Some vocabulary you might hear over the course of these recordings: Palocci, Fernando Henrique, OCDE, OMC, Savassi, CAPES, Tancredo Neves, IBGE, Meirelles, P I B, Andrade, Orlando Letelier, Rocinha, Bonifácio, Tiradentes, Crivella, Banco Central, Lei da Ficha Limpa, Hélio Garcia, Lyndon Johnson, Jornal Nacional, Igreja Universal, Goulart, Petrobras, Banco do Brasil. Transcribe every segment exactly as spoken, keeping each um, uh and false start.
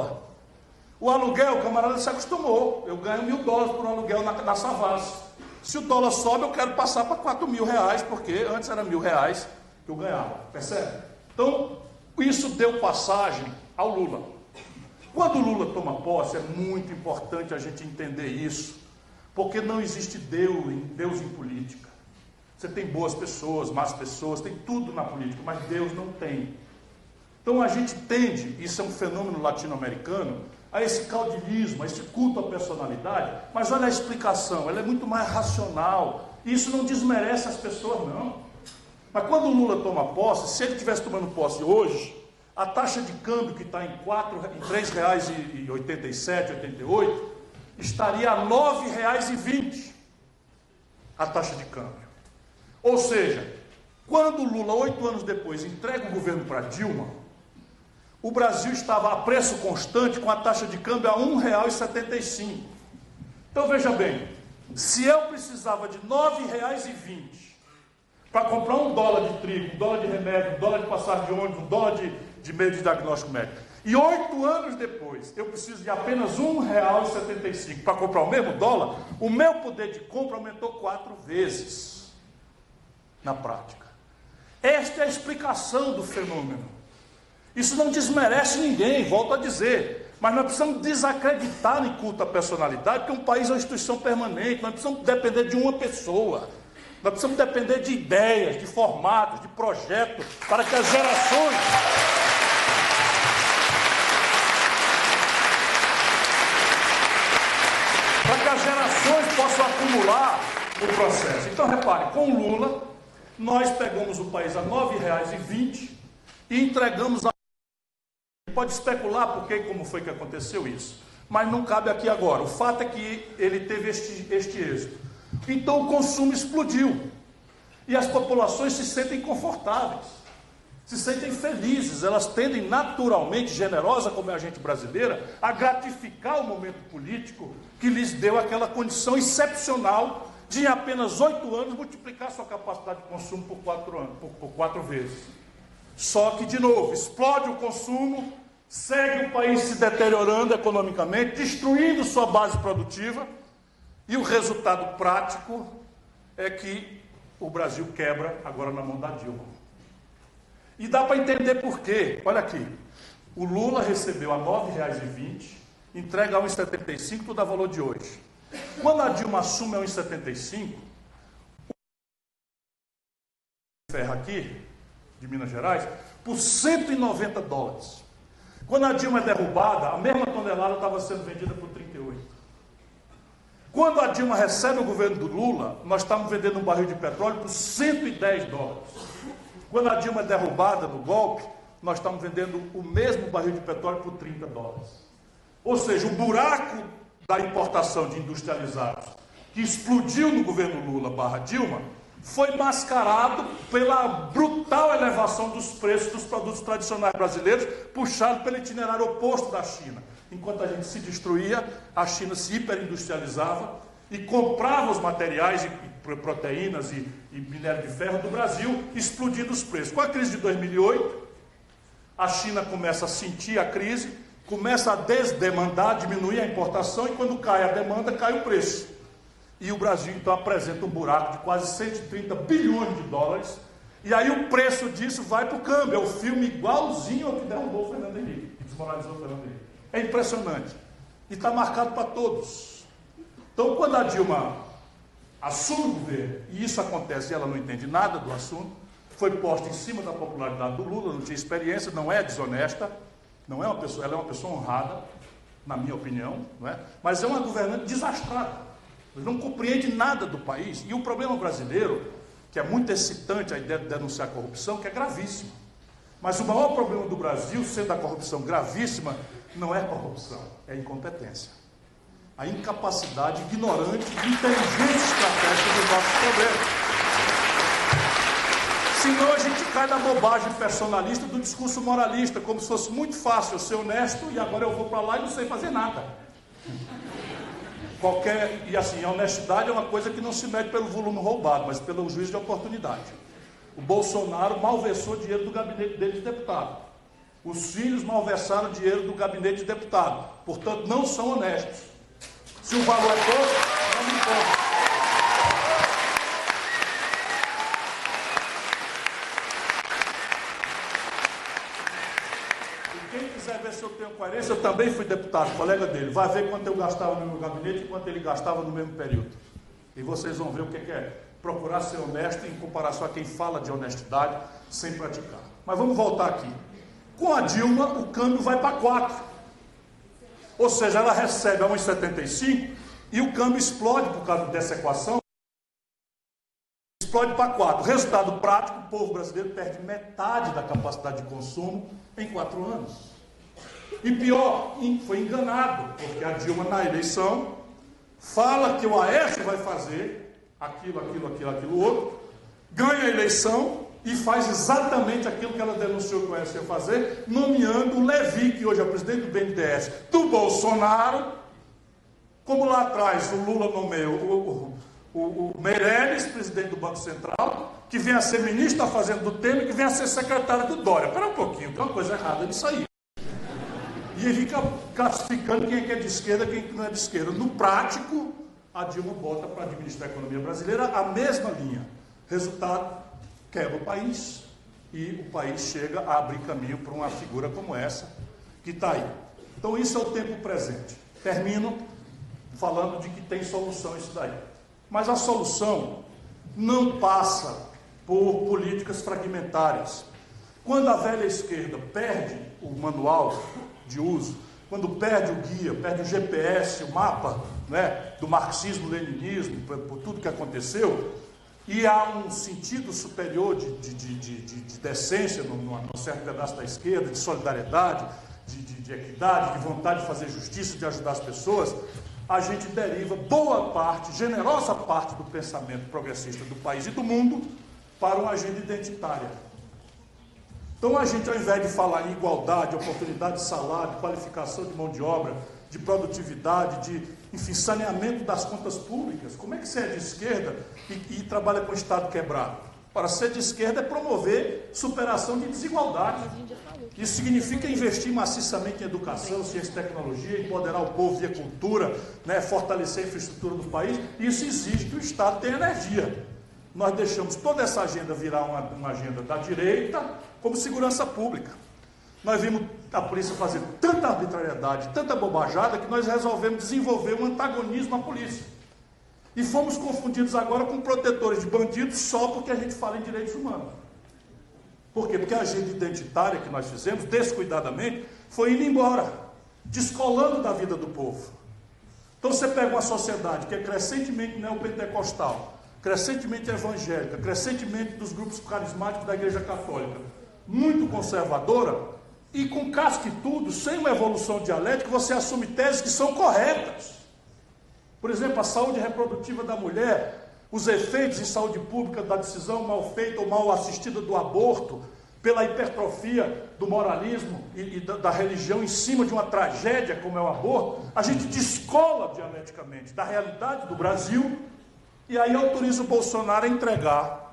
dólar. O aluguel, o camarada se acostumou. Eu ganho mil dólares por um aluguel na, na Savassi. Se o dólar sobe, eu quero passar para quatro mil reais, porque antes era mil reais que eu ganhava. Percebe? Então, isso deu passagem ao Lula. Quando o Lula toma posse, é muito importante a gente entender isso, porque não existe Deus, Deus em política. Você tem boas pessoas, más pessoas, tem tudo na política, mas Deus não tem. Então a gente tende, isso é um fenômeno latino-americano, a esse caudilismo, a esse culto à personalidade, mas olha a explicação, ela é muito mais racional, e isso não desmerece as pessoas, não. Mas quando o Lula toma posse, se ele estivesse tomando posse hoje, a taxa de câmbio que está em, em três reais e oitenta e sete, oitenta e oito, estaria a nove reais e vinte a taxa de câmbio. Ou seja, quando o Lula, oito anos depois, entrega o governo para Dilma, o Brasil estava a preço constante com a taxa de câmbio a um real e setenta e cinco. Então veja bem, se eu precisava de nove reais e vinte para comprar um dólar de trigo, um dólar de remédio, um dólar de passagem de ônibus, um dólar de, de meio de diagnóstico médico. E oito anos depois, eu preciso de apenas um real e setenta e cinco para comprar o mesmo dólar, o meu poder de compra aumentou quatro vezes na prática. Esta é a explicação do fenômeno. Isso não desmerece ninguém, volto a dizer, mas nós precisamos desacreditar em culto à personalidade, porque um país é uma instituição permanente, nós precisamos depender de uma pessoa. Nós precisamos depender de ideias, de formatos, de projetos, para que as gerações... para que as gerações possam acumular o processo. Então, repare, com Lula, nós pegamos o país a nove reais e vinte e entregamos a... Pode especular por que e como foi que aconteceu isso, mas não cabe aqui agora. O fato é que ele teve este, este êxito. Então o consumo explodiu e as populações se sentem confortáveis, se sentem felizes, elas tendem naturalmente, generosa como é a gente brasileira, a gratificar o momento político que lhes deu aquela condição excepcional de em apenas oito anos multiplicar sua capacidade de consumo por quatro, anos, por, por quatro vezes. Só que, de novo, explode o consumo, segue o país se deteriorando economicamente, destruindo sua base produtiva. E o resultado prático é que o Brasil quebra agora na mão da Dilma. E dá para entender por quê. Olha aqui, o Lula recebeu a nove reais e vinte, entrega a um real e setenta e cinco, tudo a valor de hoje. Quando a Dilma assume a um real e setenta e cinco, o ferro aqui, de Minas Gerais, por cento e noventa dólares. Quando a Dilma é derrubada, a mesma tonelada estava sendo vendida por trinta e oito. Quando a Dilma recebe o governo do Lula, nós estamos vendendo um barril de petróleo por cento e dez dólares. Quando a Dilma é derrubada no golpe, nós estamos vendendo o mesmo barril de petróleo por trinta dólares. Ou seja, o buraco da importação de industrializados que explodiu no governo Lula barra Dilma foi mascarado pela brutal elevação dos preços dos produtos tradicionais brasileiros, puxado pelo itinerário oposto da China. Enquanto a gente se destruía, a China se hiperindustrializava e comprava os materiais, e proteínas e, e minério de ferro do Brasil, explodindo os preços. Com a crise de dois mil e oito, a China começa a sentir a crise, começa a desdemandar, diminuir a importação, e quando cai a demanda, cai o preço. E o Brasil, então, apresenta um buraco de quase cento e trinta bilhões de dólares, e aí o preço disso vai para o câmbio. É o filme igualzinho ao que derrubou o Fernando Henrique, que desmoralizou o Fernando Henrique. É impressionante. E está marcado para todos. Então, quando a Dilma assume o governo, e isso acontece e ela não entende nada do assunto, foi posta em cima da popularidade do Lula, não tinha experiência, não é desonesta, não é uma pessoa, ela é uma pessoa honrada, na minha opinião, não é? Mas é uma governante desastrada. Ela não compreende nada do país. E o problema brasileiro, que é muito excitante a ideia de denunciar a corrupção, que é gravíssimo. Mas o maior problema do Brasil, sendo a corrupção gravíssima, não é corrupção, é incompetência. A incapacidade ignorante de inteligente estratégia do nosso problema. Senão a gente cai na bobagem personalista do discurso moralista, como se fosse muito fácil eu ser honesto e agora eu vou para lá e não sei fazer nada. Qualquer, e assim, a honestidade é uma coisa que não se mede pelo volume roubado, mas pelo juízo de oportunidade. O Bolsonaro malversou dinheiro do gabinete dele de deputado. Os filhos malversaram dinheiro do gabinete de deputado, portanto, não são honestos. Se o valor é todo, não me importa. E quem quiser ver se eu tenho coerência, eu também fui deputado, colega dele. Vai ver quanto eu gastava no meu gabinete e quanto ele gastava no mesmo período. E vocês vão ver o que é procurar ser honesto em comparação a quem fala de honestidade sem praticar. Mas vamos voltar aqui. Com a Dilma, o câmbio vai para quatro. Ou seja, ela recebe a um vírgula setenta e cinco e o câmbio explode por causa dessa equação. Explode para quatro. Resultado prático, o povo brasileiro perde metade da capacidade de consumo em quatro anos. E pior, foi enganado, porque a Dilma, na eleição, fala que o Aécio vai fazer aquilo, aquilo, aquilo, aquilo outro, ganha a eleição e faz exatamente aquilo que ela denunciou que o Aécio ia fazer, nomeando o Levy, que hoje é o presidente do B N D E S, do Bolsonaro, como lá atrás o Lula nomeou o, o, o, o Meirelles, presidente do Banco Central, que vem a ser ministro da Fazenda do Temer, que vem a ser secretário do Dória. Espera um pouquinho, tem uma coisa errada nisso aí. E ele fica classificando quem é que é de esquerda, quem é que não é de esquerda. No prático, a Dilma bota para administrar a economia brasileira a mesma linha. Resultado, quebra o país e o país chega a abrir caminho para uma figura como essa que está aí. Então isso é o tempo presente. Termino falando de que tem solução isso daí. Mas a solução não passa por políticas fragmentárias. Quando a velha esquerda perde o manual de uso, quando perde o guia, perde o G P S, o mapa, né, do marxismo-leninismo, por, por tudo que aconteceu, e há um sentido superior de, de, de, de, de decência num, num certo pedaço da esquerda, de solidariedade, de, de, de equidade, de vontade de fazer justiça, de ajudar as pessoas, a gente deriva boa parte, generosa parte do pensamento progressista do país e do mundo para uma agenda identitária. Então a gente, ao invés de falar em igualdade, oportunidade de salário, qualificação de mão de obra, de produtividade, de, enfim, saneamento das contas públicas. Como é que você é de esquerda e, e trabalha com o Estado quebrado? Para ser de esquerda é promover superação de desigualdade. Isso significa investir maciçamente em educação, ciência e tecnologia, empoderar o povo via cultura, né, fortalecer a infraestrutura do país. Isso exige que o Estado tenha energia. Nós deixamos toda essa agenda virar uma, uma agenda da direita como segurança pública. Nós vimos a polícia fazer tanta arbitrariedade, tanta bobajada, que nós resolvemos desenvolver um antagonismo à polícia. E fomos confundidos agora com protetores de bandidos só porque a gente fala em direitos humanos. Por quê? Porque a agenda identitária que nós fizemos, descuidadamente, foi indo embora, descolando da vida do povo. Então você pega uma sociedade que é crescentemente neopentecostal, crescentemente evangélica, crescentemente dos grupos carismáticos da Igreja Católica, muito conservadora, e com casca e tudo, sem uma evolução dialética, você assume teses que são corretas. Por exemplo, a saúde reprodutiva da mulher, os efeitos em saúde pública da decisão mal feita ou mal assistida do aborto, pela hipertrofia do moralismo e, e da, da religião em cima de uma tragédia como é o aborto, a gente descola dialeticamente da realidade do Brasil e aí autoriza o Bolsonaro a entregar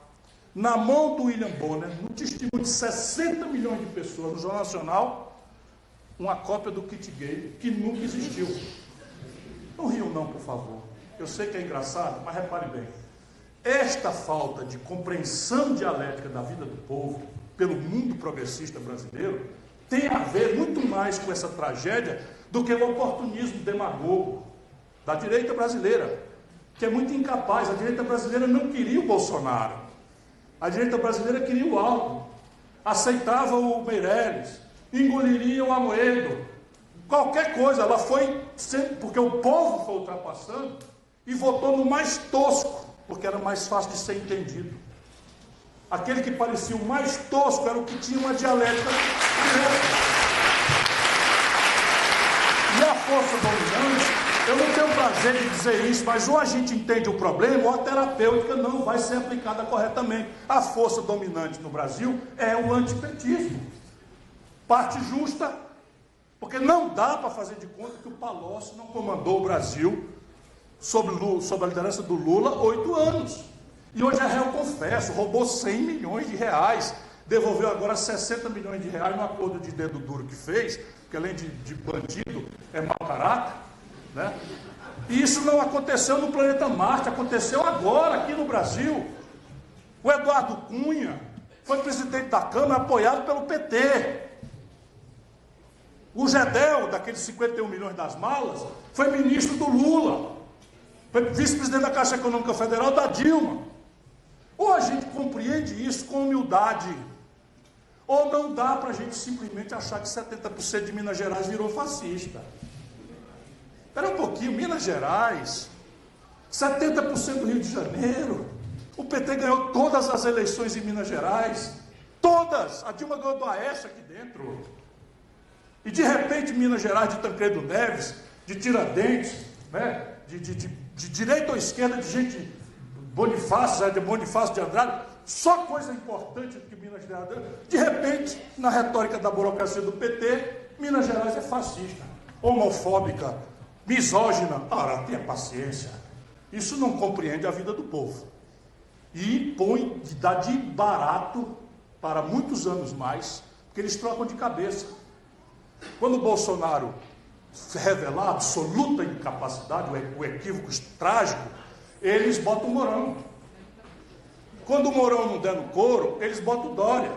na mão do William Bonner, no testemunho de sessenta milhões de pessoas no Jornal Nacional, uma cópia do kit gay que nunca existiu. Não riam não, por favor. Eu sei que é engraçado, mas repare bem. Esta falta de compreensão dialética da vida do povo, pelo mundo progressista brasileiro, tem a ver muito mais com essa tragédia do que o oportunismo demagogo da direita brasileira, que é muito incapaz. A direita brasileira não queria o Bolsonaro. A direita brasileira queria o algo, aceitava o Meirelles, engoliria o Amoedo, qualquer coisa. Ela foi, sempre, porque o povo foi ultrapassando e votou no mais tosco, porque era mais fácil de ser entendido. Aquele que parecia o mais tosco era o que tinha uma dialética direta. E a força dominante... Eu não tenho prazer de dizer isso, mas ou a gente entende o problema, ou a terapêutica não vai ser aplicada corretamente. A força dominante no Brasil é o antipetismo. Parte justa, porque não dá para fazer de conta que o Palocci não comandou o Brasil sob, Lula, sob a liderança do Lula oito anos. E hoje é réu confesso, roubou cem milhões de reais devolveu agora sessenta milhões de reais no acordo de dedo duro que fez, porque além de, de bandido, é mau caráter, né? E isso não aconteceu no planeta Marte, aconteceu agora aqui no Brasil. O Eduardo Cunha foi presidente da Câmara apoiado pelo P T. O Gedel, daqueles cinquenta e um milhões das malas, foi ministro do Lula. Foi vice-presidente da Caixa Econômica Federal da Dilma. Ou a gente compreende isso com humildade, ou não dá para a gente simplesmente achar que setenta por cento de Minas Gerais virou fascista. Espera um pouquinho, Minas Gerais, setenta por cento do Rio de Janeiro, o P T ganhou todas as eleições em Minas Gerais, todas, a Dilma ganhou do Aécio aqui dentro, e de repente Minas Gerais de Tancredo Neves, de Tiradentes, né? de, de, de, de direita ou esquerda, de gente Bonifácio, de Bonifácio de Andrade, só coisa importante que Minas Gerais, de repente, na retórica da burocracia do P T, Minas Gerais é fascista, homofóbica, misógina. Ora, tenha paciência, isso não compreende a vida do povo, e põe, dá de barato para muitos anos mais, porque eles trocam de cabeça. Quando o Bolsonaro revelar a absoluta incapacidade, o equívoco trágico, eles botam o Mourão. Quando o Mourão não der no couro, eles botam o Dória.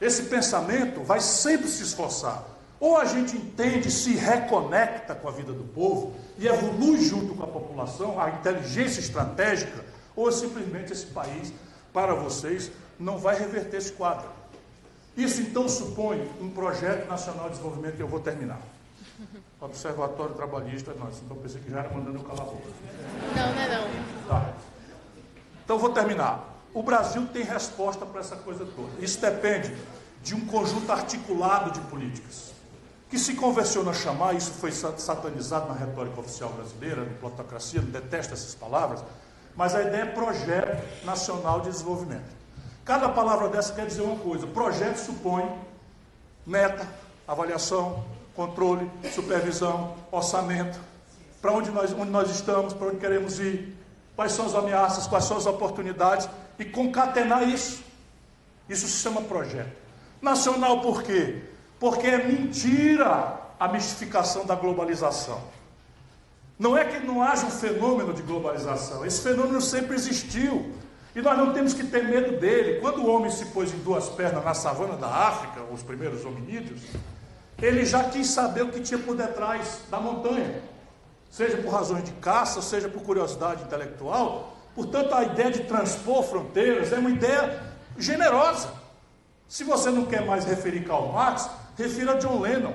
Esse pensamento vai sempre se esforçar. Ou a gente entende, se reconecta com a vida do povo e evolui junto com a população, a inteligência estratégica, ou simplesmente esse país, para vocês, não vai reverter esse quadro. Isso, então, supõe um projeto nacional de desenvolvimento, que eu vou terminar. Observatório Trabalhista, nossa, então pensei que já era mandando eu calar a boca. Não, não é não. Tá. Então, vou terminar. O Brasil tem resposta para essa coisa toda. Isso depende de um conjunto articulado de políticas, que se convenciona a chamar, isso foi satanizado na retórica oficial brasileira, na plutocracia, não detesto essas palavras, mas a ideia é projeto nacional de desenvolvimento. Cada palavra dessa quer dizer uma coisa. Projeto supõe meta, avaliação, controle, supervisão, orçamento, para onde nós, onde nós estamos, para onde queremos ir, quais são as ameaças, quais são as oportunidades, e concatenar isso. Isso se chama projeto. Nacional por quê? Porque é mentira a mistificação da globalização. Não é que não haja um fenômeno de globalização, esse fenômeno sempre existiu, e nós não temos que ter medo dele. Quando o homem se pôs em duas pernas na savana da África, os primeiros hominídeos, ele já quis saber o que tinha por detrás da montanha, seja por razões de caça, seja por curiosidade intelectual. Portanto, a ideia de transpor fronteiras é uma ideia generosa. Se você não quer mais referir Karl Marx, refira John Lennon,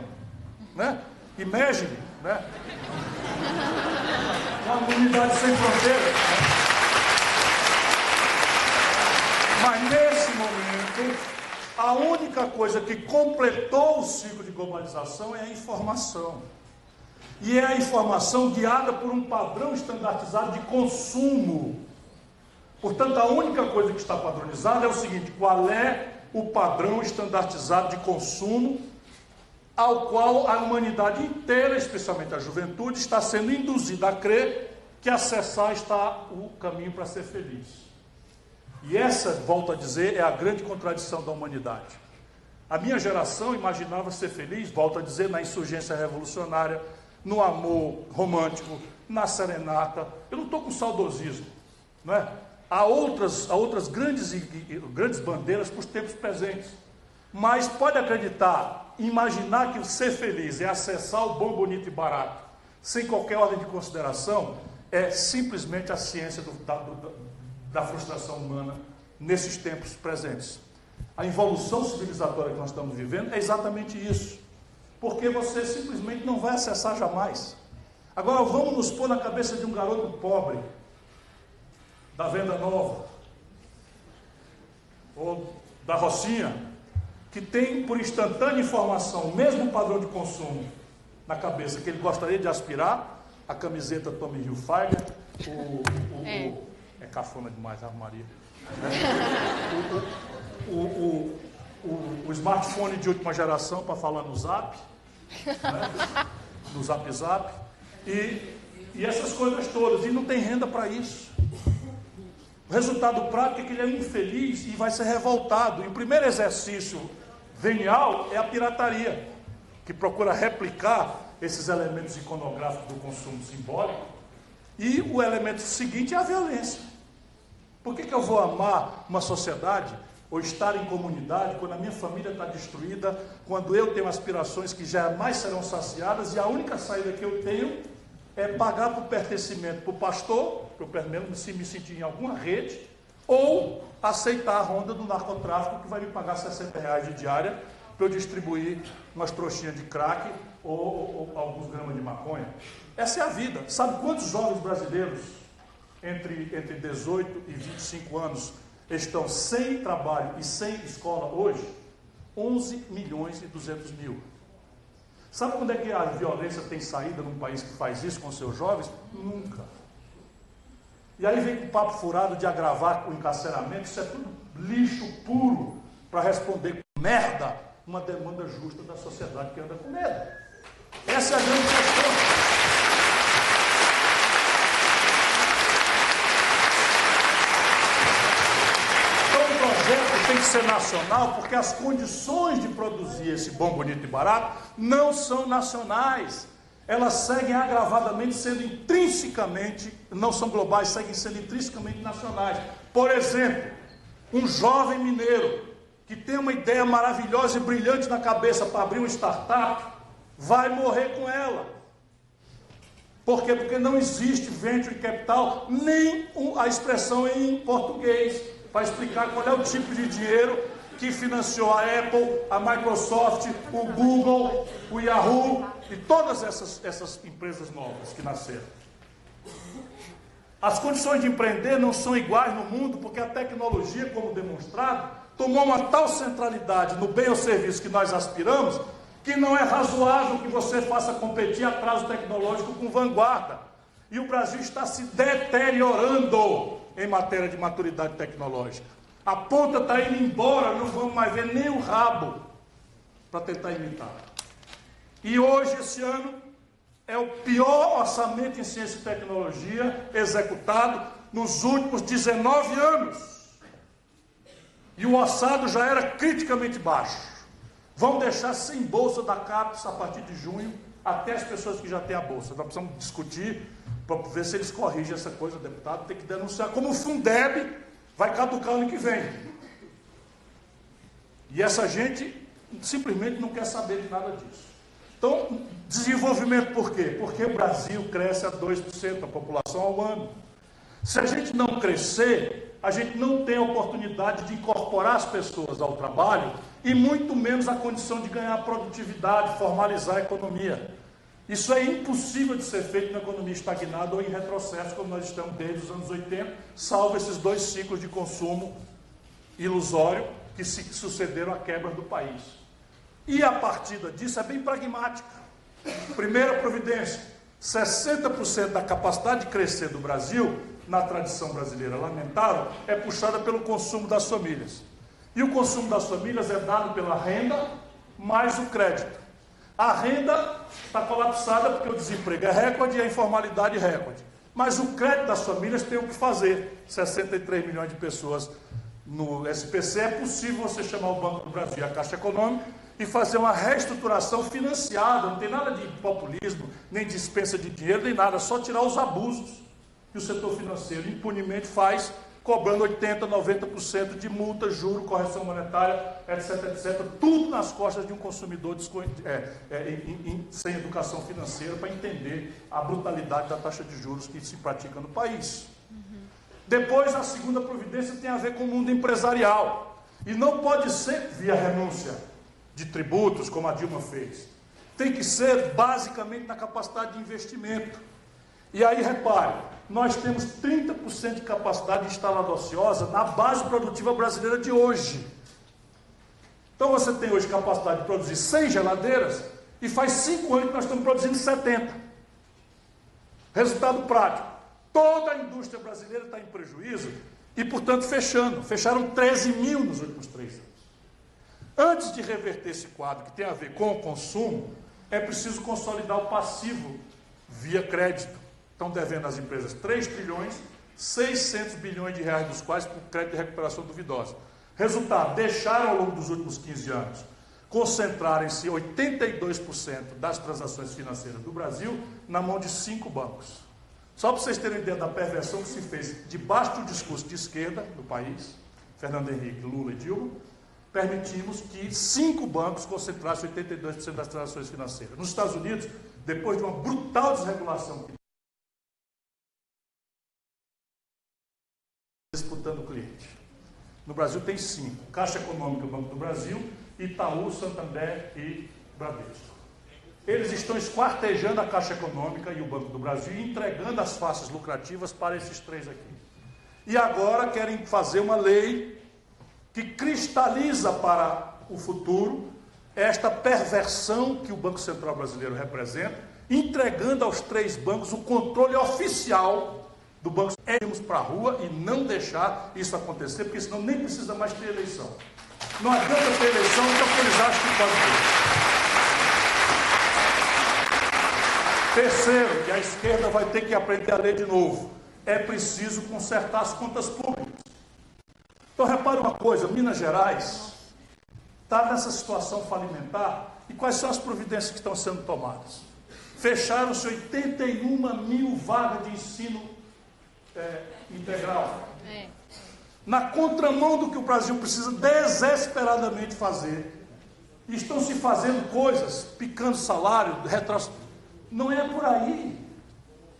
né? Imagine, né? Uma comunidade sem fronteiras. Mas nesse momento, a única coisa que completou o ciclo de globalização é a informação. E é a informação guiada por um padrão estandartizado de consumo. Portanto, a única coisa que está padronizada é o seguinte: qual é o padrão estandartizado de consumo ao qual a humanidade inteira, especialmente a juventude, está sendo induzida a crer que acessar está o caminho para ser feliz? E essa, volto a dizer, é a grande contradição da humanidade. A minha geração imaginava ser feliz, volto a dizer, na insurgência revolucionária, no amor romântico, na serenata. Eu não estou com saudosismo, não é? Há outras, há outras grandes, grandes bandeiras para os tempos presentes. Mas pode acreditar, imaginar que o ser feliz é acessar o bom, bonito e barato, sem qualquer ordem de consideração, é simplesmente a ciência do, da, do da frustração humana nesses tempos presentes. A involução civilizatória que nós estamos vivendo é exatamente isso, porque você simplesmente não vai acessar jamais. Agora vamos nos pôr na cabeça de um garoto pobre, da Venda Nova, ou da Rocinha, que tem por instantânea informação o mesmo padrão de consumo na cabeça que ele gostaria de aspirar, a camiseta Tommy Hilfiger, o... o, é. o É cafona demais, Ave Maria. O, o, o, o, o smartphone de última geração para falar no zap, né? No zap zap. E, e essas coisas todas. E não tem renda para isso. O resultado prático é que ele é infeliz e vai ser revoltado. E o primeiro exercício venial é a pirataria, que procura replicar esses elementos iconográficos do consumo simbólico. E o elemento seguinte é a violência. Por que que eu vou amar uma sociedade ou estar em comunidade quando a minha família está destruída, quando eu tenho aspirações que jamais serão saciadas e a única saída que eu tenho é pagar por pertencimento para o pastor, para eu pelo menos se me sentir em alguma rede, ou aceitar a ronda do narcotráfico que vai me pagar sessenta reais de diária para eu distribuir umas trouxinhas de crack ou, ou, ou alguns gramas de maconha. Essa é a vida. Sabe quantos jovens brasileiros entre, entre dezoito e vinte e cinco anos estão sem trabalho e sem escola hoje? onze milhões e duzentos mil. Sabe quando é que a violência tem saída num país que faz isso com seus jovens? Nunca. E aí vem com o papo furado de agravar o encarceramento. Isso é tudo lixo puro para responder com merda uma demanda justa da sociedade que anda com medo. Essa é a grande questão. Tem que ser nacional, porque as condições de produzir esse bom, bonito e barato não são nacionais. Elas seguem agravadamente sendo intrinsecamente, não são globais, seguem sendo intrinsecamente nacionais. Por exemplo, um jovem mineiro que tem uma ideia maravilhosa e brilhante na cabeça para abrir uma startup, vai morrer com ela. Por quê? Porque não existe venture capital, nem a expressão em português para explicar qual é o tipo de dinheiro que financiou a Apple, a Microsoft, o Google, o Yahoo e todas essas, essas empresas novas que nasceram. As condições de empreender não são iguais no mundo, porque a tecnologia, como demonstrado, tomou uma tal centralidade no bem ou serviço que nós aspiramos, que não é razoável que você faça competir atraso tecnológico com vanguarda. E o Brasil está se deteriorando em matéria de maturidade tecnológica. A ponta está indo embora, não vamos mais ver nem o rabo para tentar imitar. E hoje, esse ano, é o pior orçamento em ciência e tecnologia executado nos últimos dezenove anos. E o orçado já era criticamente baixo. Vão deixar sem bolsa da CAPES a partir de junho, até as pessoas que já têm a bolsa. Nós precisamos discutir para ver se eles corrigem essa coisa, deputado, tem que denunciar como o Fundeb vai caducar ano que vem. E essa gente simplesmente não quer saber de nada disso. Então, desenvolvimento por quê? Porque o Brasil cresce a dois por cento da população ao ano. Se a gente não crescer, a gente não tem a oportunidade de incorporar as pessoas ao trabalho e muito menos a condição de ganhar produtividade, formalizar a economia. Isso é impossível de ser feito na economia estagnada ou em retrocesso, como nós estamos desde os anos oitenta, salvo esses dois ciclos de consumo ilusório que se sucederam à quebra do país. E a partida disso é bem pragmática. Primeira providência, sessenta por cento da capacidade de crescer do Brasil, na tradição brasileira lamentável, é puxada pelo consumo das famílias. E o consumo das famílias é dado pela renda mais o crédito. A renda está colapsada porque o desemprego é recorde e a informalidade é recorde. Mas o crédito das famílias tem o que fazer. sessenta e três milhões de pessoas no S P C, é possível você chamar o Banco do Brasil e a Caixa Econômica e fazer uma reestruturação financiada. Não tem nada de populismo, nem dispensa de dinheiro, nem nada. É só tirar os abusos que o setor financeiro impunemente faz, cobrando oitenta por cento, noventa por cento de multa, juro, correção monetária, etc, et cetera. Tudo nas costas de um consumidor é, é, em, em, sem educação financeira para entender a brutalidade da taxa de juros que se pratica no país. Uhum. Depois, a segunda providência tem a ver com o mundo empresarial. E não pode ser via renúncia de tributos, como a Dilma fez. Tem que ser basicamente na capacidade de investimento. E aí, repare, nós temos trinta por cento de capacidade instalada ociosa na base produtiva brasileira de hoje. Então você tem hoje capacidade de produzir cem geladeiras e faz cinco anos que nós estamos produzindo setenta. Resultado prático, toda a indústria brasileira está em prejuízo e, portanto, fechando. Fecharam treze mil nos últimos três anos. Antes de reverter esse quadro que tem a ver com o consumo, é preciso consolidar o passivo via crédito. Estão devendo às empresas três trilhões seiscentos bilhões de reais dos quais por crédito de recuperação duvidosa. Resultado, deixaram ao longo dos últimos quinze anos concentrarem-se oitenta e dois por cento das transações financeiras do Brasil na mão de cinco bancos. Só para vocês terem ideia da perversão que se fez debaixo do discurso de esquerda do país, Fernando Henrique, Lula e Dilma, permitimos que cinco bancos concentrassem oitenta e dois por cento das transações financeiras. Nos Estados Unidos, depois de uma brutal desregulação, disputando o cliente. No Brasil tem cinco: Caixa Econômica, Banco do Brasil, Itaú, Santander e Bradesco. Eles estão esquartejando a Caixa Econômica e o Banco do Brasil e entregando as faces lucrativas para esses três aqui. E agora querem fazer uma lei que cristaliza para o futuro esta perversão que o Banco Central brasileiro representa, entregando aos três bancos o controle oficial do Banco Central. Irmos para a rua e não deixar isso acontecer, porque senão nem precisa mais ter eleição. Não adianta ter eleição, que é o que eles acham que pode ter. Terceiro, que a esquerda vai ter que aprender a ler de novo. É preciso consertar as contas públicas. Então, repare uma coisa, Minas Gerais está nessa situação falimentar, e quais são as providências que estão sendo tomadas? Fecharam-se oitenta e uma mil vagas de ensino É, integral. É. Na contramão do que o Brasil precisa desesperadamente fazer. Estão se fazendo coisas, picando salário, retras... Não é por aí.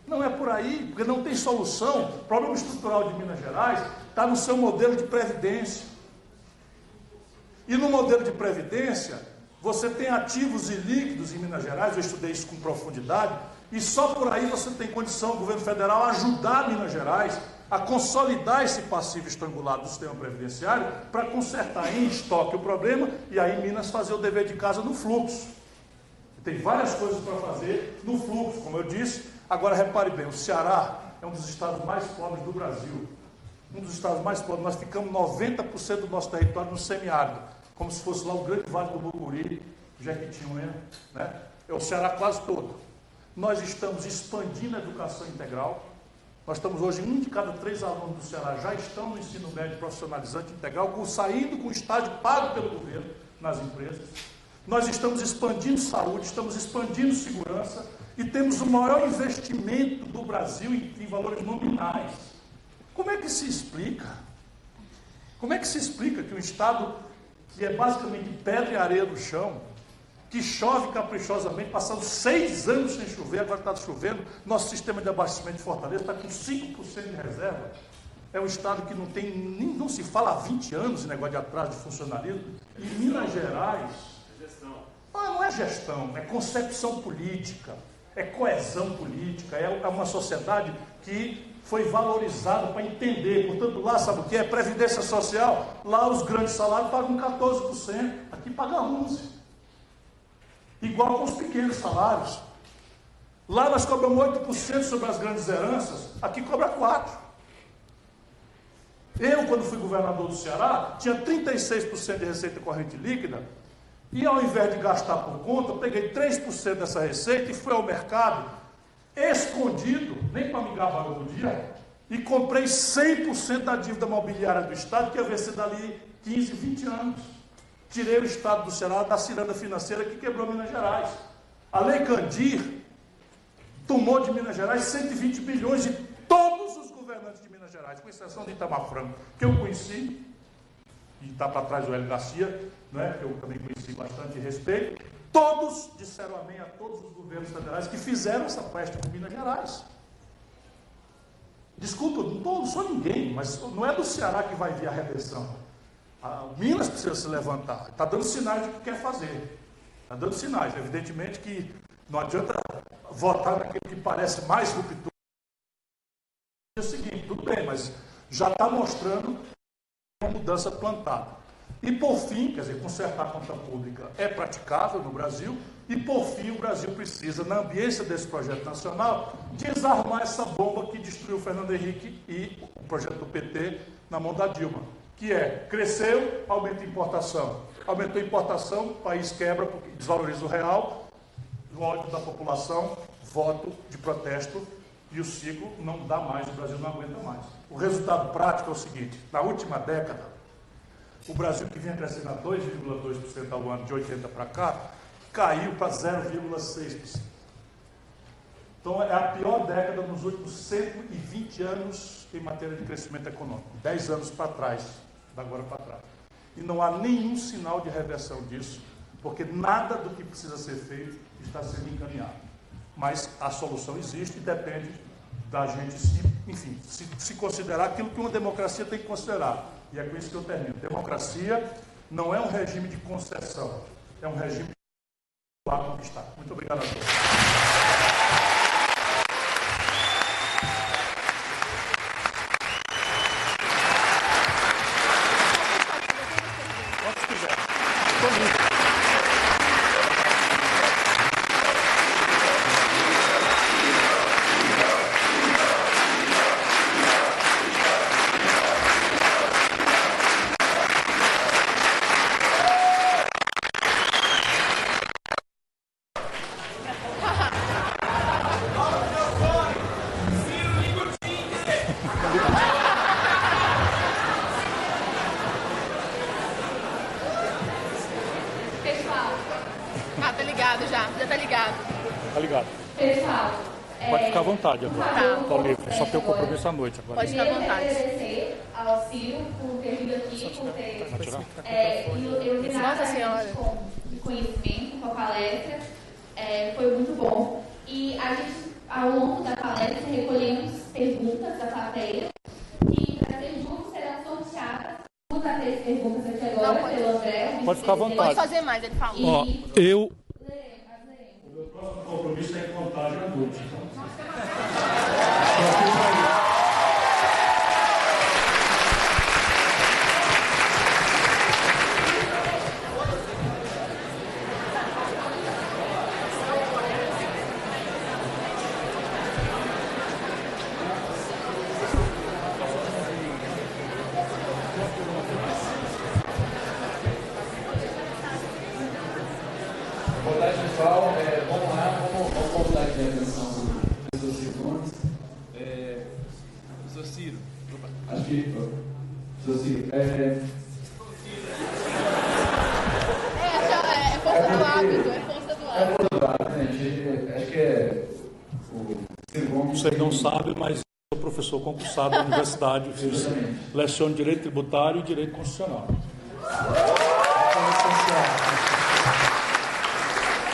Não é por aí, porque não tem solução. O problema estrutural de Minas Gerais está no seu modelo de previdência. E no modelo de previdência, você tem ativos e líquidos em Minas Gerais, eu estudei isso com profundidade, e só por aí você tem condição, o governo federal, ajudar Minas Gerais a consolidar esse passivo estrangulado do sistema previdenciário para consertar em estoque o problema e aí Minas fazer o dever de casa no fluxo. Tem várias coisas para fazer no fluxo, como eu disse. Agora, repare bem, o Ceará é um dos estados mais pobres do Brasil. Um dos estados mais pobres. Nós ficamos noventa por cento do nosso território no semiárido, como se fosse lá o grande vale do Mucuri, Jequitinhonha, né? É o Ceará quase todo. Nós estamos expandindo a educação integral. Nós estamos hoje, um de cada três alunos do Ceará já estão no ensino médio profissionalizante integral, com, saindo com estágio pago pelo governo nas empresas. Nós estamos expandindo saúde, estamos expandindo segurança e temos o maior investimento do Brasil em, em valores nominais. Como é que se explica? Como é que se explica que um estado que é basicamente pedra e areia no chão, que chove caprichosamente, passaram seis anos sem chover, agora está chovendo, nosso sistema de abastecimento de Fortaleza está com cinco por cento de reserva, é um estado que não tem, nem, não se fala há vinte anos esse negócio de atraso de funcionalismo, e Minas Gerais, é gestão. Ah, não é gestão, é concepção política, é coesão política, é uma sociedade que foi valorizada para entender, portanto lá sabe o que é previdência social, lá os grandes salários pagam quatorze por cento, aqui paga onze por cento. Igual com os pequenos salários. Lá nós cobramos oito por cento sobre as grandes heranças, aqui cobra quatro por cento. Eu, quando fui governador do Ceará, tinha trinta e seis por cento de receita corrente líquida, e ao invés de gastar por conta, eu peguei três por cento dessa receita e fui ao mercado, escondido, nem para me gabar outro dia, e comprei cem por cento da dívida mobiliária do Estado, que ia vencer dali quinze, vinte anos. Tirei o Estado do Ceará da ciranda financeira que quebrou Minas Gerais. A Lei Candir tomou de Minas Gerais cento e vinte bilhões de todos os governantes de Minas Gerais, com exceção de Itamar Franco, que eu conheci, e está para trás o Hélio Garcia, né, que eu também conheci bastante e respeito. Todos disseram amém a todos os governos federais que fizeram essa peste com Minas Gerais. Desculpa, eu não, tô, não sou ninguém, mas não é do Ceará que vai vir a redenção. A Minas precisa se levantar, está dando sinais de que quer fazer, está dando sinais, evidentemente que não adianta votar naquele que parece mais ruptura. É o seguinte, tudo bem, mas já está mostrando uma mudança plantada. E por fim, quer dizer, consertar a conta pública é praticável no Brasil, e por fim o Brasil precisa, na ambiência desse projeto nacional, desarmar essa bomba que destruiu Fernando Henrique e o projeto do P T na mão da Dilma. Que é, cresceu, aumenta a importação. Aumentou a importação, o país quebra, porque desvaloriza o real, o ódio da população, voto de protesto e o ciclo não dá mais, o Brasil não aguenta mais. O resultado prático é o seguinte: na última década, o Brasil, que vinha crescendo a dois vírgula dois por cento ao ano, de oitenta para cá, caiu para zero vírgula seis por cento. Então, é a pior década nos últimos cento e vinte anos em matéria de crescimento econômico. Dez anos para trás, da agora para trás. E não há nenhum sinal de reversão disso, porque nada do que precisa ser feito está sendo encaminhado. Mas a solução existe e depende da gente, se, enfim, se, se considerar aquilo que uma democracia tem que considerar. E é com isso que eu termino. Democracia não é um regime de concessão, é um regime de conquistar. Muito obrigado a todos. À noite agora. Pode ficar à vontade. Agradecer ao Ciro por ter vindo aqui, por ter é, iluminado a gente com conhecimento, com a palestra. É, foi muito bom. E a gente, ao longo da palestra, recolhemos perguntas da plateia que, para ser justo, serão sorteadas. Vamos a três perguntas aqui agora. Não, pode, pelo André. Pode ficar à vontade. Pode fazer mais, ele falou. Ó, eu... O meu próximo compromisso é em contagem à noite. Concursado da universidade, leciono direito tributário e direito constitucional.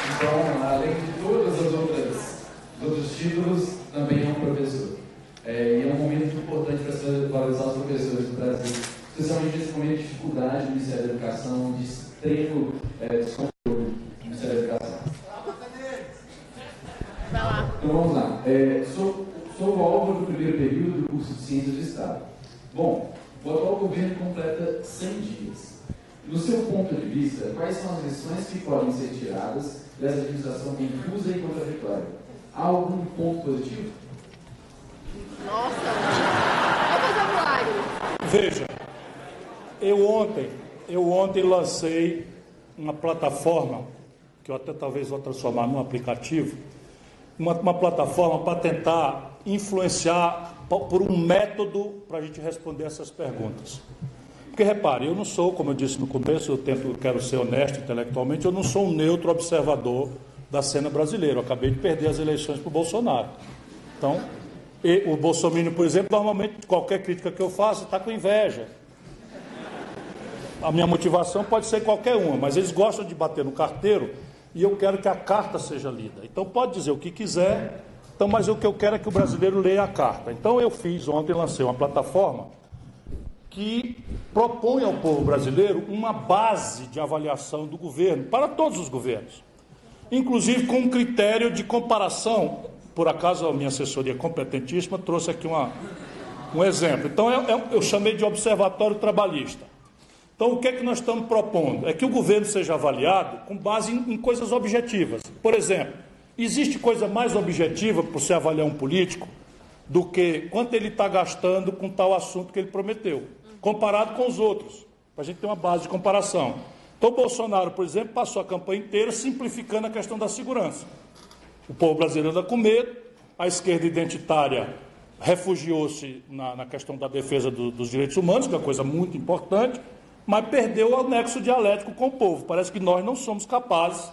Então, além de todas as outras, outros títulos, também é um professor. É, e é um momento importante para valorizar os professores do Brasil, especialmente nesse momento de dificuldade do Ministério da Educação, de extremo é, descontrole do Ministério da Educação. Vai lá. Então, vamos lá. É, sou Sou o alvo do primeiro período do curso de Ciências do Estado. Bom, o atual governo completa cem dias. No seu ponto de vista, quais são as lições que podem ser tiradas dessa administração confusa e contraditória? Há algum ponto positivo? Nossa! Vamos Veja, eu ontem, eu ontem lancei uma plataforma, que eu até talvez vou transformar num aplicativo, uma, uma plataforma para tentar influenciar por um método para a gente responder essas perguntas. Porque, repare, eu não sou, como eu disse no começo, eu tento, quero ser honesto intelectualmente, eu não sou um neutro observador da cena brasileira. Eu acabei de perder as eleições para o Bolsonaro. Então, e, o Bolsonaro, por exemplo, normalmente, qualquer crítica que eu faço, está com inveja. A minha motivação pode ser qualquer uma, mas eles gostam de bater no carteiro e eu quero que a carta seja lida. Então, pode dizer o que quiser... Então, mas o que eu quero é que o brasileiro leia a carta. Então, eu fiz ontem, lancei uma plataforma que propõe ao povo brasileiro uma base de avaliação do governo, para todos os governos, inclusive com um critério de comparação. Por acaso, a minha assessoria competentíssima trouxe aqui uma, um exemplo. Então, eu, eu, eu chamei de Observatório Trabalhista. Então, o que é que nós estamos propondo? É que o governo seja avaliado com base em, em coisas objetivas. Por exemplo, existe coisa mais objetiva para você avaliar um político do que quanto ele está gastando com tal assunto que ele prometeu, comparado com os outros, para a gente ter uma base de comparação. Então, Bolsonaro, por exemplo, passou a campanha inteira simplificando a questão da segurança. O povo brasileiro anda com medo, a esquerda identitária refugiou-se na, na questão da defesa do, dos direitos humanos, que é uma coisa muito importante, mas perdeu o nexo dialético com o povo. Parece que nós não somos capazes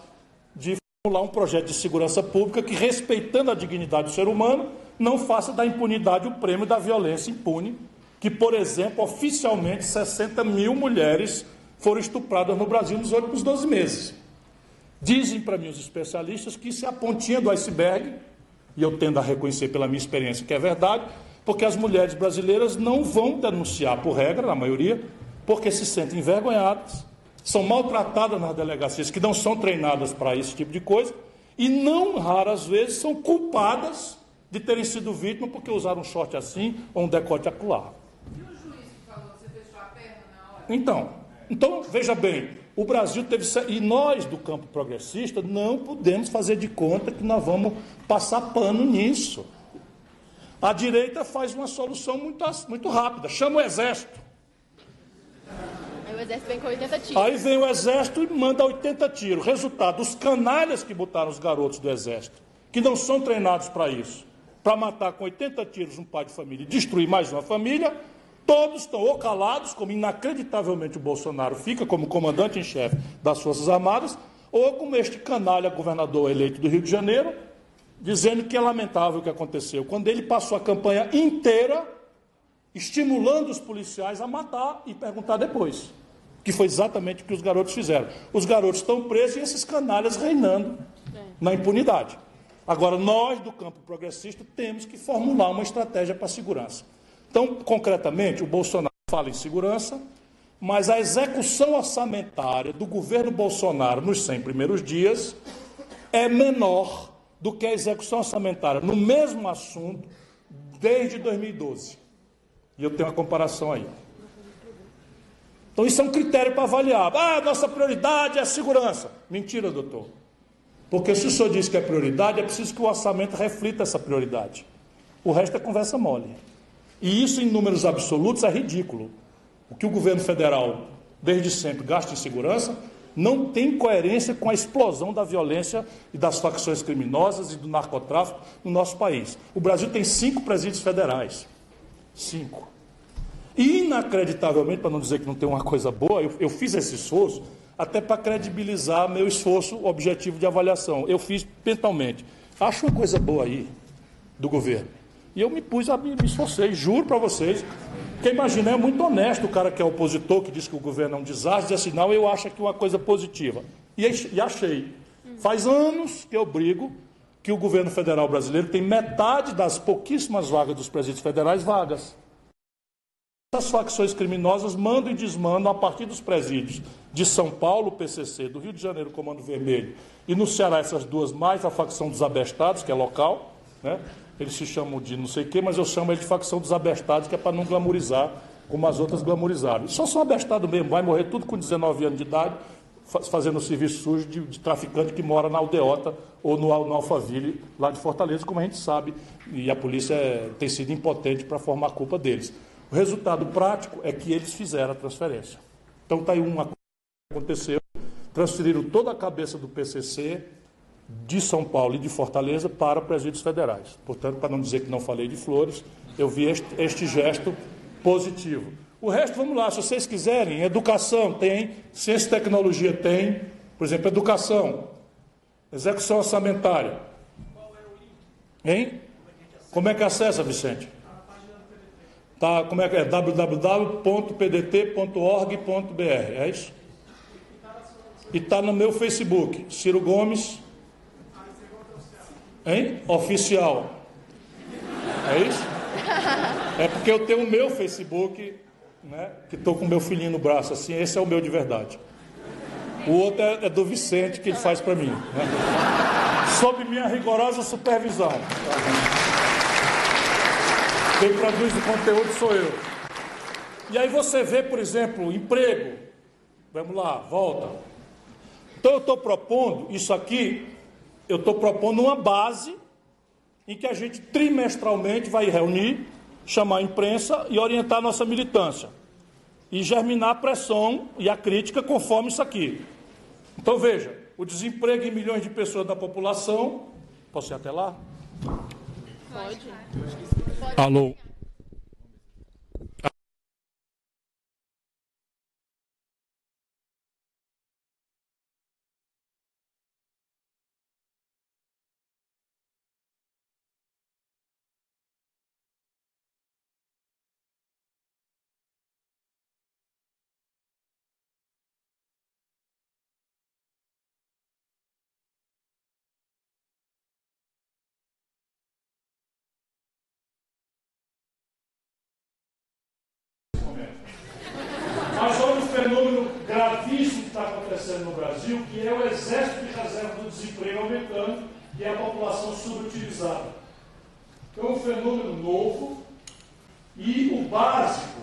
de formular um projeto de segurança pública que, respeitando a dignidade do ser humano, não faça da impunidade o prêmio da violência impune, que, por exemplo, oficialmente sessenta mil mulheres foram estupradas no Brasil nos últimos doze meses. Dizem para mim os especialistas que isso é a pontinha do iceberg, e eu tendo a reconhecer pela minha experiência que é verdade, porque as mulheres brasileiras não vão denunciar, por regra, na maioria, porque se sentem envergonhadas, são maltratadas nas delegacias, que não são treinadas para esse tipo de coisa, e não raras vezes são culpadas de terem sido vítimas porque usaram um short assim ou um decote acolá. E o juiz que falou que você fechou a perna na hora? Então, então veja bem, o Brasil teve... E nós, do campo progressista, não podemos fazer de conta que nós vamos passar pano nisso. A direita faz uma solução muito, muito rápida. Chama o Exército. Aí o Exército vem com oitenta tiros. Aí vem o Exército e manda oitenta tiros. Resultado, os canalhas que botaram os garotos do Exército, que não são treinados para isso, para matar com oitenta tiros um pai de família e destruir mais uma família... Todos estão ou calados, como inacreditavelmente o Bolsonaro fica como comandante em chefe das Forças Armadas, ou como este canalha governador eleito do Rio de Janeiro, dizendo que é lamentável o que aconteceu, quando ele passou a campanha inteira estimulando os policiais a matar e perguntar depois, que foi exatamente o que os garotos fizeram. Os garotos estão presos e esses canalhas reinando na impunidade. Agora, nós do campo progressista temos que formular uma estratégia para a segurança. Então, concretamente, o Bolsonaro fala em segurança, mas a execução orçamentária do governo Bolsonaro nos cem primeiros dias é menor do que a execução orçamentária no mesmo assunto desde dois mil e doze. E eu tenho uma comparação aí. Então, isso é um critério para avaliar. Ah, nossa prioridade é a segurança. Mentira, doutor. Porque se o senhor diz que é prioridade, é preciso que o orçamento reflita essa prioridade. O resto é conversa mole. E isso, em números absolutos, é ridículo. O que o governo federal, desde sempre, gasta em segurança, não tem coerência com a explosão da violência e das facções criminosas e do narcotráfico no nosso país. O Brasil tem cinco presídios federais. Cinco. E, inacreditavelmente, para não dizer que não tem uma coisa boa, eu, eu fiz esse esforço até para credibilizar meu esforço objetivo de avaliação. Eu fiz mentalmente. Acho uma coisa boa aí do governo. E eu me pus a me esforcei, juro para vocês, porque imagina, é muito honesto o cara que é opositor, que diz que o governo é um desastre, diz assim, não, eu acho aqui uma coisa positiva. E, e achei. Faz anos que eu brigo que o governo federal brasileiro tem metade das pouquíssimas vagas dos presídios federais vagas. As facções criminosas mandam e desmandam a partir dos presídios de São Paulo, P C C, do Rio de Janeiro, Comando Vermelho, e no Ceará essas duas mais, a facção dos abestados, que é local, né? Eles se chamam de não sei o quê, mas eu chamo ele de facção dos abestados, que é para não glamourizar como as outras glamourizaram. Só são abestados mesmo, vai morrer tudo com dezenove anos de idade, fazendo serviço sujo de, de traficante que mora na aldeota ou no, no Alphaville, lá de Fortaleza, como a gente sabe, e a polícia é, tem sido impotente para formar a culpa deles. O resultado prático é que eles fizeram a transferência. Então está aí uma coisa que aconteceu, transferiram toda a cabeça do P C C, de São Paulo e de Fortaleza para presídios federais. Portanto, para não dizer que não falei de flores, eu vi este, este gesto positivo. O resto, vamos lá, se vocês quiserem, educação tem, ciência e tecnologia tem, por exemplo, educação, execução orçamentária. Qual é o link? Hein? Como é que acessa, Vicente? Tá, como é que é? w w w ponto p d t ponto org ponto b r, é isso? E está no meu Facebook, Ciro Gomes... Hein? Oficial. É isso? É porque eu tenho o meu Facebook, né? Que estou com o meu filhinho no braço, assim, esse é o meu de verdade. O outro é, é do Vicente, que ele faz para mim. Né? Sob minha rigorosa supervisão. Quem produz o conteúdo sou eu. E aí você vê, por exemplo, emprego. Vamos lá, volta. Então eu estou propondo isso aqui. Eu estou propondo uma base em que a gente trimestralmente vai reunir, chamar a imprensa e orientar a nossa militância. E germinar a pressão e a crítica conforme isso aqui. Então veja, o desemprego em milhões de pessoas da população... Posso ir até lá? Pode. Alô. Nós somos um fenômeno gravíssimo que está acontecendo no Brasil, que é o exército de reserva do desemprego aumentando e a população subutilizada. Então, é um fenômeno novo e o básico,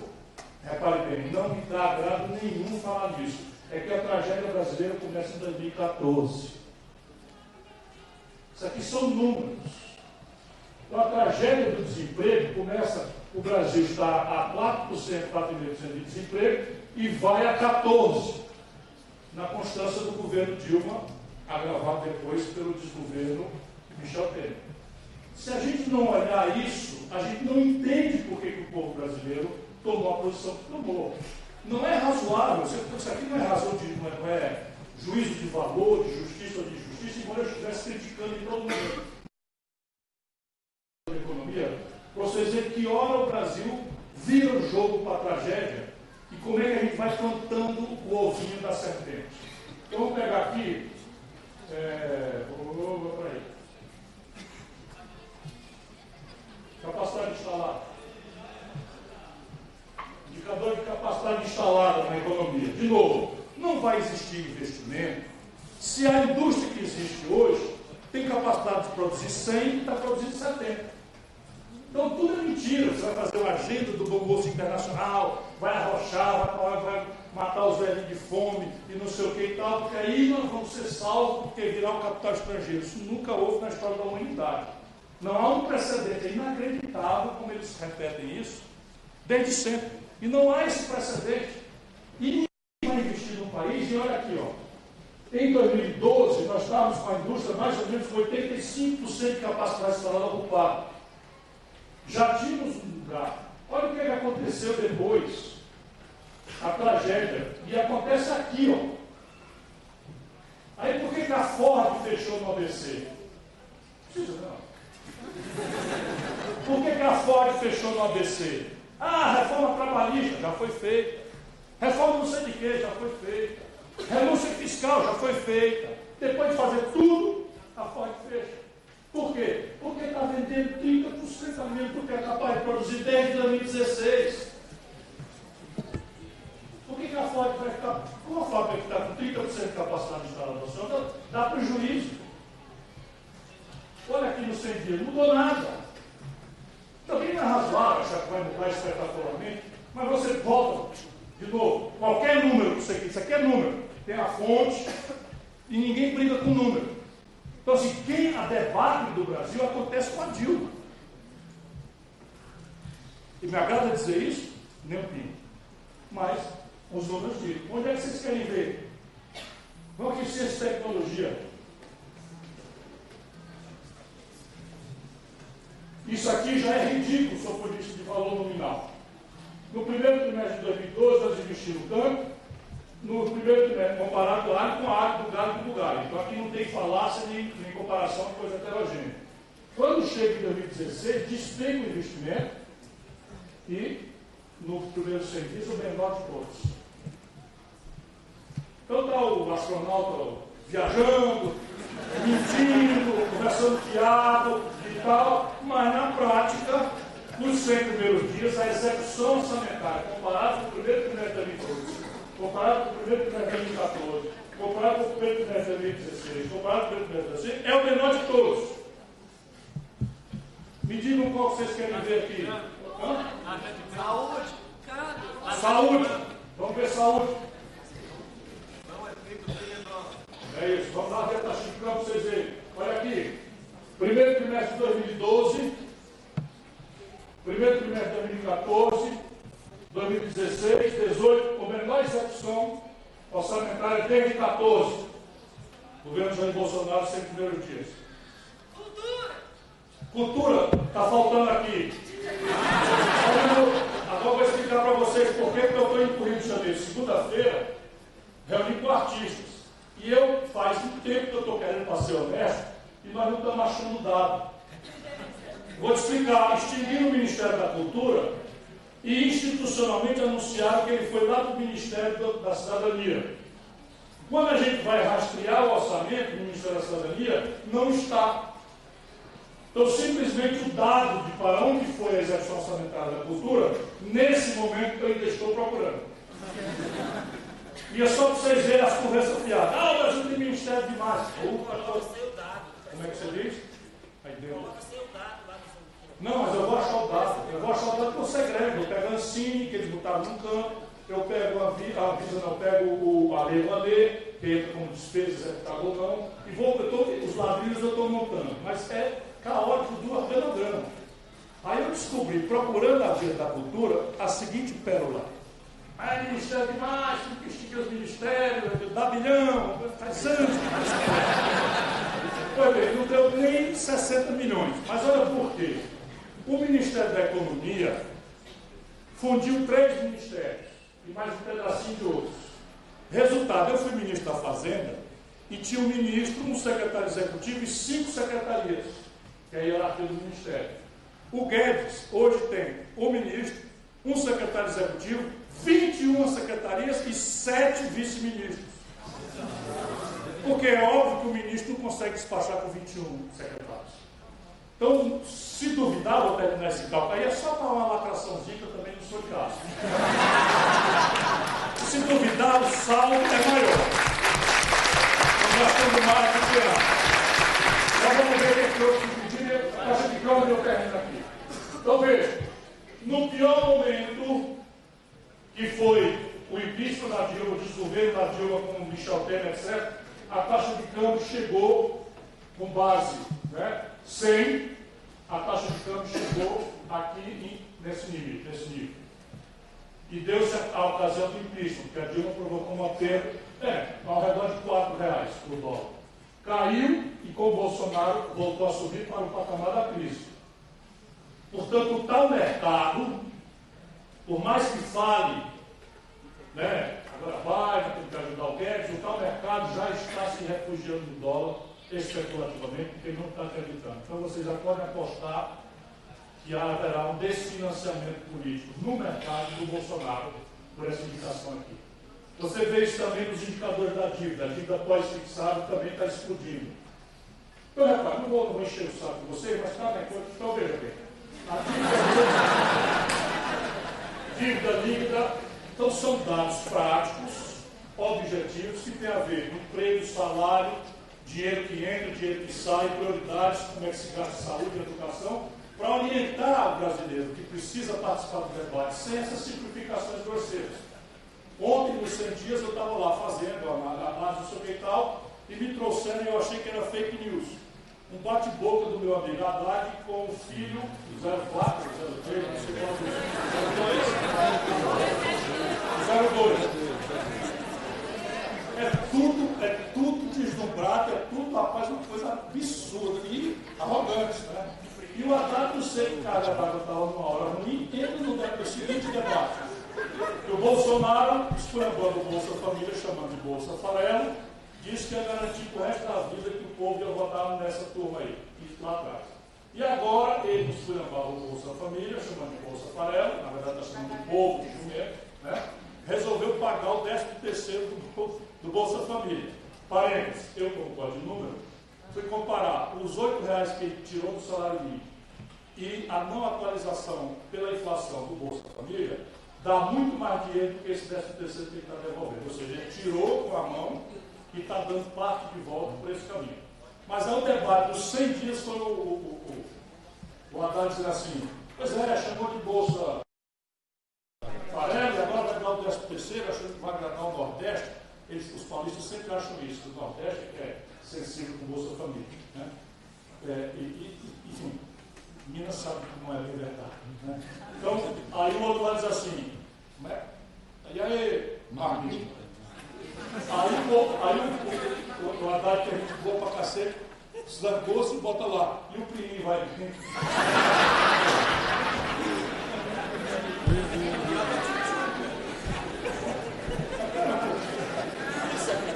repare bem, não me dá agrado nenhum falar disso, é que a tragédia brasileira começa em dois mil e quatorze. Isso aqui são números. Então, a tragédia do desemprego começa... O Brasil está a quatro por cento, quatro vírgula cinco por cento de desemprego e vai a quatorze por cento, na constância do governo Dilma, agravado depois pelo desgoverno de Michel Temer. Se a gente não olhar isso, a gente não entende por que, que o povo brasileiro tomou a posição que tomou. Não é razoável, isso aqui não é razão de não é juízo de valor, de justiça ou de injustiça, embora eu estivesse criticando em todo mundo. A economia... Para vocês verem que hora o Brasil vira o jogo para a tragédia e como é que a gente vai cantando o ovinho da serpente. Então, eu vou pegar aqui... É, oh, peraí. Capacidade instalada. Indicador de capacidade instalada na economia. De novo, não vai existir investimento se a indústria que existe hoje tem capacidade de produzir cem e está produzindo setenta. Então, tudo é mentira. Você vai fazer uma agenda do Bom Gosto Internacional, vai arrochar, vai, vai matar os velhinhos de fome e não sei o que e tal, porque aí nós vamos ser salvos porque virá um capital estrangeiro. Isso nunca houve na história da humanidade. Não há um precedente. É inacreditável como eles repetem isso desde sempre. E não há esse precedente. E ninguém vai investir no país. E olha aqui, ó. Em dois mil e doze, nós estávamos com a indústria mais ou menos com oitenta e cinco por cento de capacidade instalada ocupada. Já tínhamos um lugar. Olha o que aconteceu depois. A tragédia. E acontece aqui, ó. Aí por que a Ford fechou no A B C? Não precisa, não. Por que a Ford fechou no A B C? Ah, reforma trabalhista já foi feita. Reforma não sei de quê já foi feita. Renúncia fiscal já foi feita. Depois de fazer tudo, a Ford fecha. Por quê? Porque está vendendo trinta por cento a menos do que é capaz de produzir desde dois mil e dezesseis. Por que, que a Ford vai ficar... Como a fábrica que está com trinta por cento de capacidade instalada, dá prejuízo. Olha aqui no cem dias, não mudou nada. Também não é razoável achar que vai mudar espetacularmente, mas você volta de novo. Qualquer número que você quer, isso aqui é número. Tem a fonte e ninguém briga com o número. Então, assim, quem a debacle do Brasil acontece com a Dilma. E me agrada dizer isso? Nem um pingo. Mas, os números dizem. Onde é que vocês querem ver? Vamos aqui, ciência e tecnologia. Isso aqui já é ridículo, sob o ponto de vista de valor nominal. No primeiro trimestre de dois mil e doze, nós investimos tanto. No primeiro trimestre, comparado o área com a área, do lugar com o lugar. Então aqui não tem falácia nem, nem comparação de coisa heterogênea. Quando chega em dois mil e dezesseis, despenca o investimento e, no primeiro serviço, o menor de todos. Então está o astronauta viajando, mentindo, conversando fiado e tal, mas na prática, nos cem primeiros dias, a execução orçamentária, comparada com o primeiro trimestre de dois mil e doze, comparado com o primeiro trimestre de dois mil e quatorze, comparado com o primeiro trimestre de dois mil e dezesseis, comparado com o primeiro trimestre de dois mil e dezesseis, é o menor de todos. Me digam qual que vocês querem ver aqui. Hã? Saúde. Saúde. Vamos ver saúde. Não é feito o... É isso. Vamos dar uma retratinha para vocês verem. Olha aqui. Primeiro trimestre de dois mil e doze, primeiro trimestre de dois mil e quatorze, dois mil e dezesseis, dezoito, com menor execução orçamentária desde dois mil e quatorze. Governo de Bolsonaro, cem primeiros dias. Cultura! Cultura, está faltando aqui. Agora eu vou explicar para vocês por que eu estou indo para o Rio de Janeiro. Segunda-feira, reuni com artistas. E eu, faz um tempo que eu estou querendo para ser honesto, e nós não estamos achando dado. Vou te explicar. Extinguiram o Ministério da Cultura e institucionalmente anunciaram que ele foi lá para o Ministério da Cidadania. Quando a gente vai rastrear o orçamento do Ministério da Cidadania, não está. Então, simplesmente, o dado de para onde foi a execução orçamentária da cultura, nesse momento, eu ainda estou procurando. E é só para vocês verem as conversas fiadas. Ah, mas o Ministério de Março. Coloca seu dado. Como é que você diz? Aí deu. Coloca seu dado lá no... Não, mas eu vou achar o dado. Eu vou achar o dado que eu segrego. Eu pego a Ancine, que eles botaram num canto. Eu pego a Visa, eu pego o Alê-Valê, que entra como despesa, executado ou não. E vou, eu tô, os ladrilhos eu estou montando. Mas é caótico do organograma. Aí eu descobri, procurando a vida da cultura, a seguinte pérola. Aí, Ministério de Março, que estica os ministérios, dá bilhão, faz anos. Pois bem, não deu nem sessenta milhões. Mas olha por quê. O Ministério da Economia fundiu três ministérios e mais um pedacinho de outros. Resultado, eu fui ministro da Fazenda e tinha um ministro, um secretário executivo e cinco secretarias, que é a hierarquia do Ministério. O Guedes hoje tem o ministro, um secretário executivo, vinte e uma secretarias e sete vice-ministros. Porque é óbvio que o ministro não consegue despachar com vinte e um secretários. Então, se duvidar, vou terminar esse cálculo aí, é só para uma lacraçãozinha que eu também não sou de casa. Se duvidar, o saldo é maior. Nós estamos mais do que há. Já vamos ver o que eu dividir, acho que calma meu terreno aqui. Então, veja, no pior momento, que foi o impeachment da Dilma, o desgoverno da Dilma com o Michel Temer, etcétera, a taxa de câmbio chegou com base, né, cem, a taxa de câmbio chegou aqui nesse nível, nesse nível. E deu-se a ocasião do impeachment, porque a Dilma provocou uma perda, é, ao redor de quatro reais por dólar. Caiu e com o Bolsonaro voltou a subir para o patamar da crise. Portanto, o tal mercado, por mais que fale, né, agora vai, vai ter que ajudar o Guedes, o tal mercado já está se refugiando no dólar especulativamente, porque ele não está acreditando. Então vocês já podem apostar que haverá um desfinanciamento político no mercado do Bolsonaro por essa indicação aqui. Você vê isso também nos indicadores da dívida. A dívida pós-fixada também está explodindo. Então, rapaz, não vou, não vou encher o saco de vocês, mas está bem, então veja bem. A dívida... dívida líquida, então são dados práticos, objetivos, que tem a ver com emprego, salário, dinheiro que entra, dinheiro que sai, prioridades, como é que se gasta saúde e educação, para orientar o brasileiro que precisa participar do debate, sem essas simplificações grosseiras. Ontem, nos cem dias, eu estava lá fazendo a análise sobre e tal, e me trouxeram e eu achei que era fake news. Um bate-boca do meu amigo Haddad com o filho zero quatro, zero três, não sei qual, zero dois, é tudo, é tudo deslumbrado, é tudo, rapaz, uma coisa absurda e arrogante, né? E o Haddad, não sei, cara, já estava numa hora ruim, ele não deve ter o seguinte debate. O Bolsonaro, esculhambando o Bolsa Família, chamando de Bolsa Farelo, diz que é garantir para o resto da vida que o povo ia votar nessa turma aí, isso lá atrás. E agora ele nos esculhambava o Bolsa Família, chamando de Bolsa Farelo, na verdade está chamando de povo, de jumento, né? Resolveu pagar o décimo terceiro do, do Bolsa Família. Parênteses, eu concordo de número, fui comparar os oito reais que ele tirou do salário mínimo e a não atualização pela inflação do Bolsa Família, dá muito mais dinheiro do que esse décimo terceiro que ele está devolvendo. Ou seja, ele tirou com a mão e está dando parte de volta por esse caminho. Mas aí o debate dos cem dias foi o, o, o, o, o Haddad dizer assim, pois é, chamou de Bolsa Farelo, agora vai dar o décimo terceiro, achando que vai agradar o Nordeste. Eles, os paulistas sempre acham isso, que o Nordeste é sensível com Bolsa Família. Né? É, e, e, enfim, Minas sabe que não é bem verdade. Né? Então, aí o outro lado diz assim, né? E aí, Marquinhos? Aí, aí o, o, o Haddad, que é gente boa pra cacete, Zancou-se, bota lá. E o Piri vai.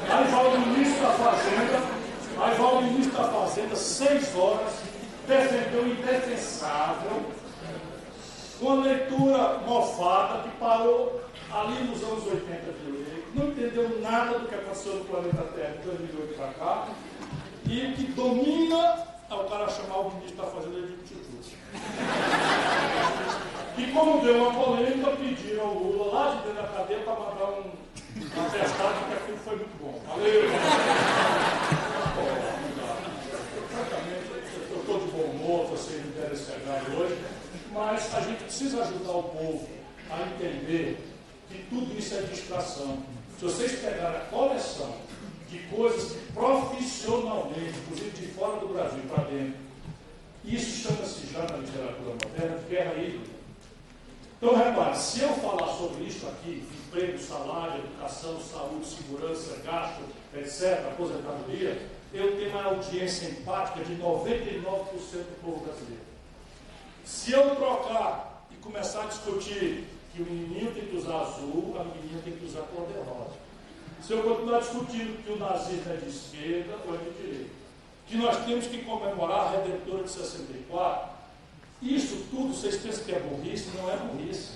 Aí vai o ministro da Fazenda, aí vai o ministro da Fazenda, seis horas, defendeu o indefensável, com a leitura mofada que parou ali nos anos oitenta de direito, não entendeu nada do que aconteceu no planeta Terra de dois mil e oito para cá, e que domina ao cara chamar o ministro da Fazenda de tchutchu. E como deu uma polêmica, pediram ao Lula lá de dentro da cadeia para mandar um. Uma testada, porque aquilo foi muito bom. Valeu! Francamente, eu estou de bom humor, vocês me deram esse pegado hoje, mas a gente precisa ajudar o povo a entender que tudo isso é distração. Se vocês pegarem a coleção de coisas que profissionalmente, inclusive de fora do Brasil para dentro, isso chama-se já na literatura moderna de guerra híbrida. Então, repare, se eu falar sobre isso aqui, emprego, salário, educação, saúde, segurança, gasto, etcétera, aposentadoria, eu tenho uma audiência empática de noventa e nove por cento do povo brasileiro. Se eu trocar e começar a discutir que o menino tem que usar azul, a menina tem que usar cor-de-rosa, se eu continuar discutindo que o nazismo é de esquerda ou é de direita, que nós temos que comemorar a Redentora de sessenta e quatro, isso tudo, vocês pensam que é burrice? Não é burrice.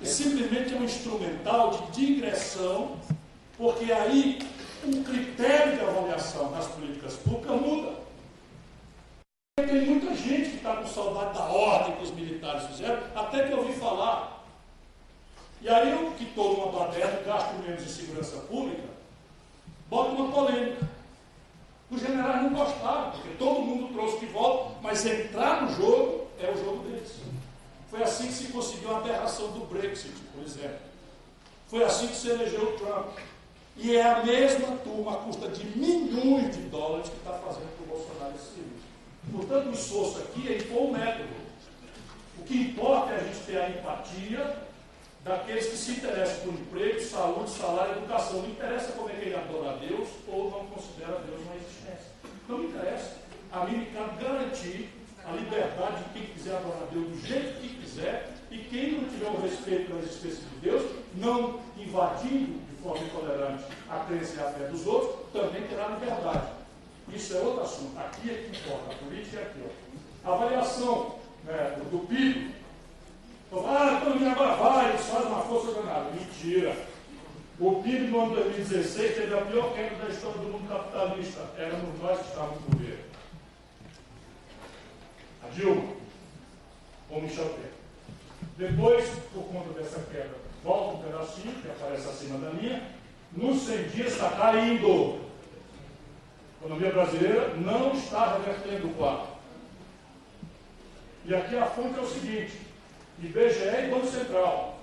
E simplesmente é um instrumental de digressão, porque aí o critério de avaliação das políticas públicas muda. Tem muita gente que está com saudade da ordem que os militares fizeram, até que eu ouvi falar. E aí eu que estou numa baderna, gasto menos em segurança pública, boto uma polêmica. Os generais não gostaram, porque todo mundo trouxe de volta, mas entrar no jogo é o jogo deles. Foi assim que se conseguiu a aberração do Brexit, por exemplo. Foi assim que se elegeu o Trump. E é a mesma turma, à custa de milhões de dólares, que está fazendo com o Bolsonaro esse vídeo. Portanto, o esforço aqui é impor o método. O que importa é a gente ter a empatia daqueles que se interessam por emprego, saúde, salário, educação. Não interessa como é que ele adora a Deus ou não considera Deus uma existência. Não interessa. A mim me cabe garantir a liberdade de quem quiser adorar a Deus do jeito que quiser e quem não tiver o respeito pela existência de Deus, não invadindo de forma intolerante a crença e a fé dos outros, também terá liberdade. Isso é outro assunto. Aqui é que importa. A política é aqui. Ó. A avaliação, né, do P I B. Ah, então minha agora vai, eles fazem uma força danada. Mentira. O P I B no ano dois mil e dezesseis teve a pior queda da história do mundo capitalista. Éramos nós que estávamos no governo. A Dilma. Ou Michel Temer. Depois, por conta dessa queda, volta um pedacinho, que aparece acima da linha. Nos cem dias está caindo. A economia brasileira não está revertendo o quadro. E aqui a fonte é o seguinte. I B G E e Banco Central.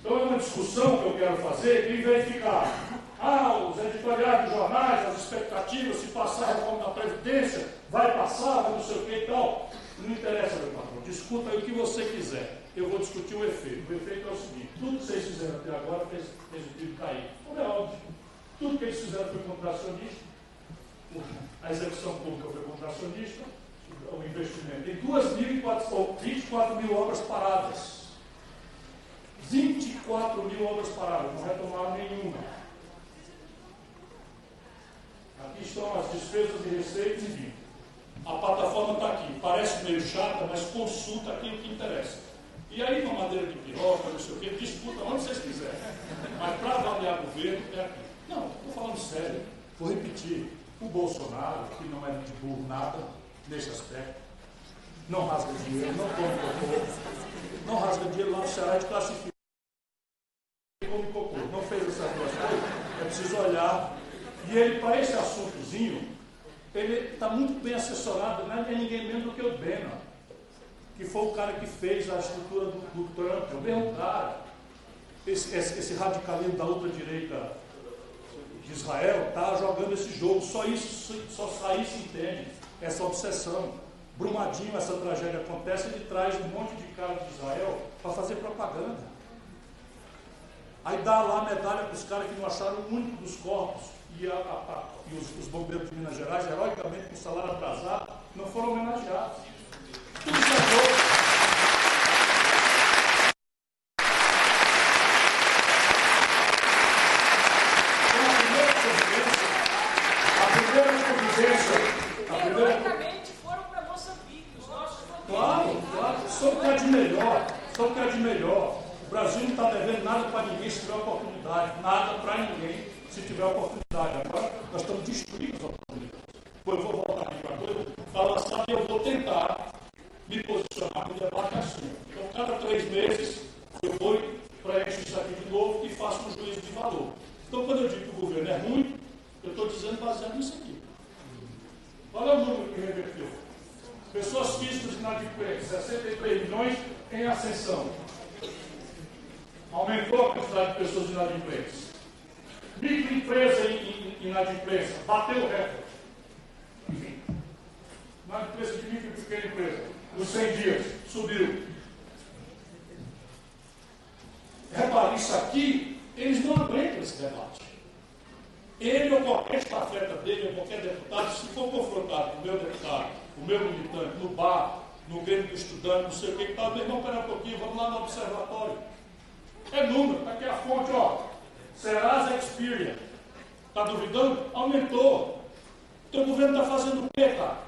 Então é uma discussão que eu quero fazer e verificar. Ah, os editoriais dos jornais, as expectativas, se passar a reforma da Previdência, vai passar, não sei o que e tal. Não interessa, meu patrão. Discuta aí o que você quiser. Eu vou discutir o efeito. O efeito é o seguinte: tudo que vocês fizeram até agora fez, fez o PIB cair. Como é óbvio. Tudo que eles fizeram foi contracionista. A execução pública foi contracionista. O investimento. Tem vinte e quatro mil obras paradas. vinte e quatro mil obras paradas, não retomaram nenhuma. Aqui estão as despesas e receitas, enfim. A plataforma está aqui. Parece meio chata, mas consulta aquilo que interessa. E aí, uma madeira de piroca, não sei o quê, disputa onde vocês quiserem. Mas para avaliar o governo, é aqui. Não, estou falando sério. Vou repetir. O Bolsonaro, que não é de burro nada, nesse aspecto, não rasga dinheiro, não come cocô, não rasga dinheiro lá no Ceará de classifica, come cocô, não fez essas duas coisas, é preciso olhar. E ele, para esse assuntozinho, ele está muito bem assessorado, não é ninguém menos do que o Bena, que foi o cara que fez a estrutura do, do Trump, o mesmo cara, esse, esse, esse radicalismo da ultradireita de Israel, está jogando esse jogo, só isso, só sair se entende. Essa obsessão. Brumadinho, essa tragédia acontece, ele traz um monte de cara de Israel para fazer propaganda. Aí dá lá medalha para os caras que não acharam o único dos corpos e, a, a, a, e os, os bombeiros de Minas Gerais, heroicamente, com salário atrasado, não foram homenageados. Tudo isso é a primeira providência, a primeira providência... foram para Moçambique, os nossos... Claro, claro, só que é de melhor, só que é de melhor. O Brasil não está devendo nada para ninguém se tiver oportunidade, nada para ninguém se tiver oportunidade. Agora, nós estamos destruindo as oportunidades. Depois eu vou voltar aqui para tudo, falar, sabe, eu vou tentar me posicionar no debate assim. Então, cada três meses, eu vou preencho isso aqui de novo e faço um juízo de valor. Então, quando eu digo que o governo é ruim, eu estou dizendo baseado nisso aqui. Olha o número que reverteu. Pessoas físicas inadimplentes, sessenta e três milhões em ascensão. Aumentou a quantidade de pessoas inadimplentes. Microempresa inadimplência, bateu o recorde. Enfim, inadimplência de micro e pequena empresa, nos cem dias, subiu. Repare, isso aqui, eles não aguentam esse debate. Ele ou qualquer estafeta dele, ou qualquer deputado, se for confrontado com o meu deputado, o meu militante, no bar, no Grêmio do Estudante, não sei o que, que tá, meu irmão, pera um pouquinho, vamos lá no observatório. É número, está aqui a fonte, ó. Serasa Experian. Está duvidando? Aumentou. Então o governo está fazendo o quê, cara?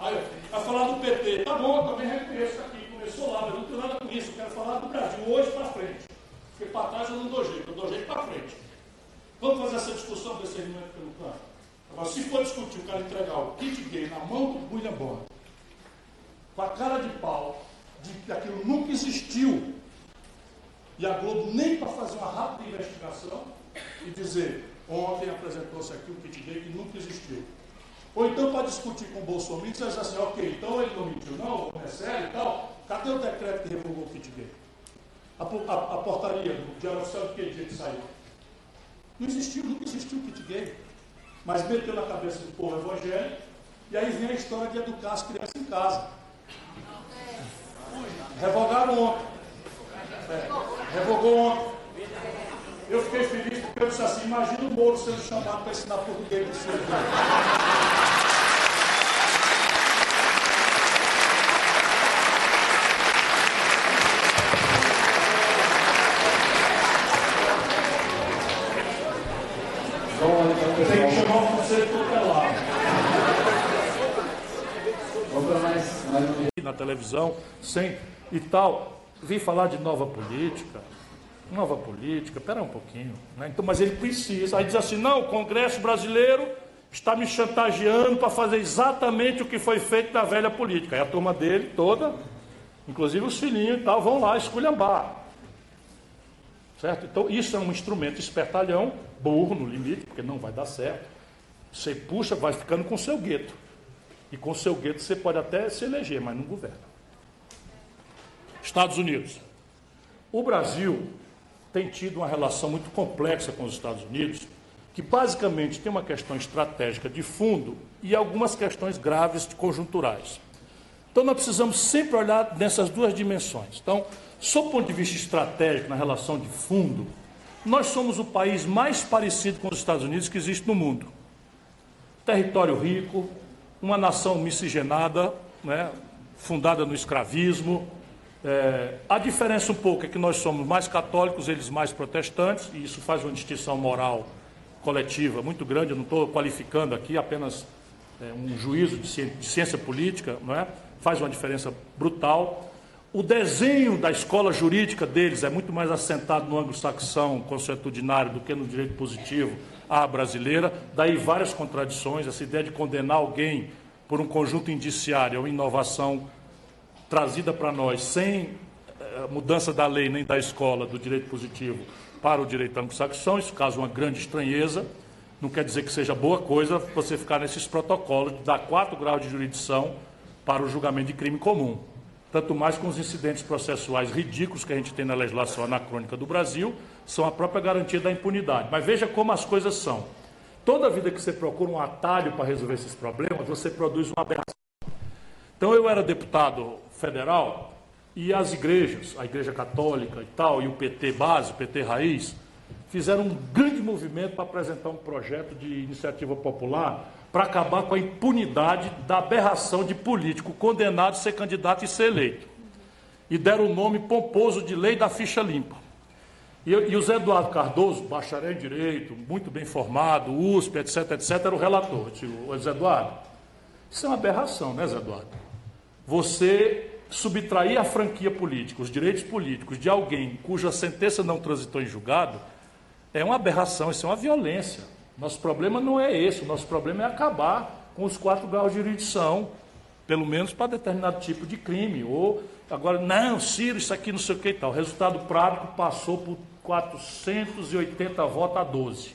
Aí, vai falar do P T. Tá bom, eu também reconheço aqui. Começou lá, mas não tenho nada com isso. Eu quero falar do Brasil hoje para frente. Porque para trás eu não dou jeito, eu dou jeito para frente. Vamos fazer essa discussão para esse argumento pelo plano. Agora, se for discutir, o cara entregar o kit gay na mão do William Bonner, com a cara de pau, de que aquilo nunca existiu. E a Globo nem para fazer uma rápida investigação e dizer, ontem apresentou-se aqui o kit gay que nunca existiu. Ou então para discutir com o Bolsonaro, dizer assim, ok, então ele não mentiu, não, é sério e tal, cadê o decreto que revogou o kit gay? A, a, a portaria do Diário Oficial do que dia que saiu? Não existiu, nunca existiu o kit gay. Mas meteu na cabeça do povo evangélico e aí vem a história de educar as crianças em casa. Revogaram ontem. É, revogou ontem. Eu fiquei feliz porque eu disse assim, imagina o Mourão sendo chamado para ensinar português do seu filho. Eu tenho que chamar o conselho tutelar. Vamos para mais, mais um dia. Na televisão, sem e tal. Vim falar de nova política, nova política, espera um pouquinho, né? Então, mas ele precisa, aí diz assim, não, o Congresso brasileiro está me chantageando para fazer exatamente o que foi feito na velha política. Aí a turma dele toda, inclusive os filhinhos e tal, vão lá esculhambar, certo? Então isso é um instrumento espertalhão, burro no limite, porque não vai dar certo. Você puxa, vai ficando com o seu gueto, e com o seu gueto você pode até se eleger, mas não governa. Estados Unidos. O Brasil tem tido uma relação muito complexa com os Estados Unidos, que basicamente tem uma questão estratégica de fundo e algumas questões graves conjunturais. Então, nós precisamos sempre olhar nessas duas dimensões. Então, sob o ponto de vista estratégico, na relação de fundo, nós somos o país mais parecido com os Estados Unidos que existe no mundo. Território rico, uma nação miscigenada, né, fundada no escravismo. É, a diferença um pouco é que nós somos mais católicos, eles mais protestantes, e isso faz uma distinção moral coletiva muito grande. Eu não estou qualificando aqui, apenas é, um juízo de ciência, de ciência política, não é? Faz uma diferença brutal. O desenho da escola jurídica deles é muito mais assentado no anglo-saxão consuetudinário do que no direito positivo à brasileira, daí várias contradições, essa ideia de condenar alguém por um conjunto indiciário é uma inovação trazida para nós, sem eh, mudança da lei nem da escola do direito positivo para o direito anglo-saxão, isso causa uma grande estranheza, não quer dizer que seja boa coisa você ficar nesses protocolos de dar quatro graus de jurisdição para o julgamento de crime comum, tanto mais com os incidentes processuais ridículos que a gente tem na legislação anacrônica do Brasil, são a própria garantia da impunidade. Mas veja como as coisas são. Toda vida que você procura um atalho para resolver esses problemas, você produz uma aberração. Então, eu era deputado federal e as igrejas, a Igreja Católica e tal, e o P T base, o P T raiz, fizeram um grande movimento para apresentar um projeto de iniciativa popular para acabar com a impunidade da aberração de político condenado a ser candidato e ser eleito. E deram o nome pomposo de Lei da Ficha Limpa. E, e o Zé Eduardo Cardoso, bacharel em Direito, muito bem formado, U S P, etc, etcétera, era o relator. Eu disse, ô Zé Eduardo, isso é uma aberração, né, Zé Eduardo? Você subtrair a franquia política, os direitos políticos de alguém cuja sentença não transitou em julgado, é uma aberração, isso é uma violência. Nosso problema não é esse, o nosso problema é acabar com os quatro graus de jurisdição, pelo menos para determinado tipo de crime. Ou, agora, não, Ciro, isso aqui não sei o que e tal. O resultado prático passou por quatrocentos e oitenta votos a doze,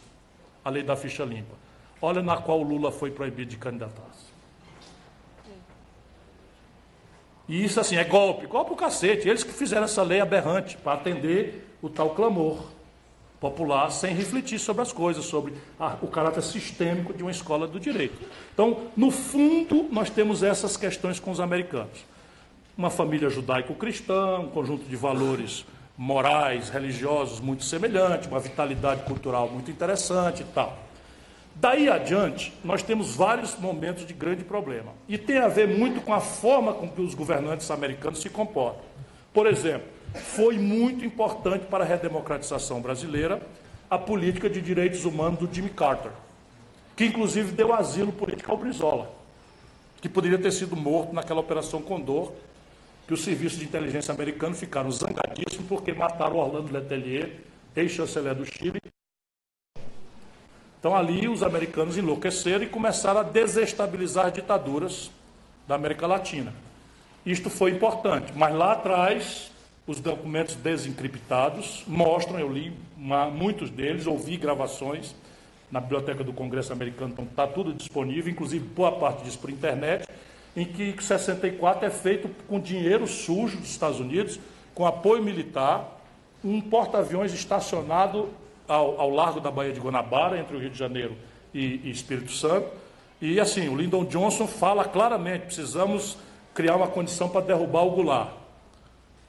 a Lei da Ficha Limpa. Olha na qual o Lula foi proibido de candidatar-se. E isso, assim, é golpe, golpe o cacete. Eles que fizeram essa lei aberrante para atender o tal clamor popular, sem refletir sobre as coisas, sobre a, o caráter sistêmico de uma escola do direito. Então, no fundo, nós temos essas questões com os americanos. Uma família judaico-cristã, um conjunto de valores morais, religiosos muito semelhante, uma vitalidade cultural muito interessante e tal. Daí adiante, nós temos vários momentos de grande problema. E tem a ver muito com a forma com que os governantes americanos se comportam. Por exemplo, foi muito importante para a redemocratização brasileira a política de direitos humanos do Jimmy Carter, que inclusive deu asilo político ao Brizola, que poderia ter sido morto naquela Operação Condor, que os serviços de inteligência americano ficaram zangadíssimos porque mataram Orlando Letelier, ex-chanceler do Chile. Então ali os americanos enlouqueceram e começaram a desestabilizar as ditaduras da América Latina. Isto foi importante, mas lá atrás os documentos desencriptados mostram, eu li uma, muitos deles, ouvi gravações na Biblioteca do Congresso americano, então está tudo disponível, inclusive boa parte disso por internet, em que sessenta e quatro é feito com dinheiro sujo dos Estados Unidos, com apoio militar, um porta-aviões estacionado ao, ao largo da Baía de Guanabara, entre o Rio de Janeiro e, e Espírito Santo. E assim, o Lyndon Johnson fala claramente, precisamos criar uma condição para derrubar o Goulart.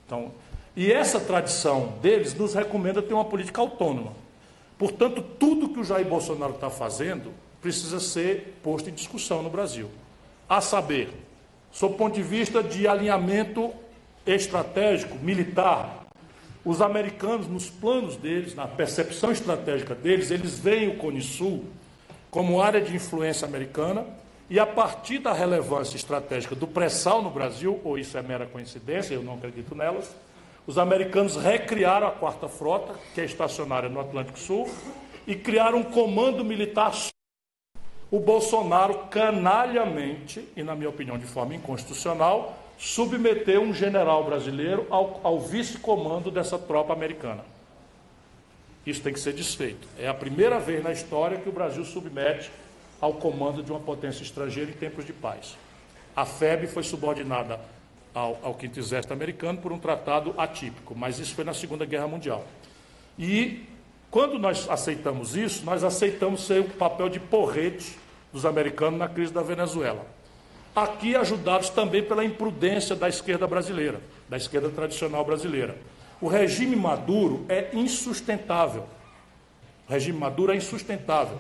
Então, e essa tradição deles nos recomenda ter uma política autônoma. Portanto, tudo que o Jair Bolsonaro está fazendo precisa ser posto em discussão no Brasil. A saber, sob o ponto de vista de alinhamento estratégico, militar, os americanos, nos planos deles, na percepção estratégica deles, eles veem o Cone Sul como área de influência americana e, a partir da relevância estratégica do pré-sal no Brasil, ou isso é mera coincidência, eu não acredito nelas, os americanos recriaram a quarta frota, que é estacionária no Atlântico Sul, e criaram um comando militar. O Bolsonaro, canalhamente, e na minha opinião de forma inconstitucional, submeteu um general brasileiro ao, ao vice-comando dessa tropa americana. Isso tem que ser desfeito. É a primeira vez na história que o Brasil submete ao comando de uma potência estrangeira em tempos de paz. A F E B foi subordinada Ao, ao quinto exército americano por um tratado atípico, mas isso foi na Segunda Guerra Mundial. E quando nós aceitamos isso, nós aceitamos ser o papel de porrete dos americanos na crise da Venezuela. Aqui ajudados também pela imprudência da esquerda brasileira, da esquerda tradicional brasileira. O regime Maduro é insustentável. O regime Maduro é insustentável.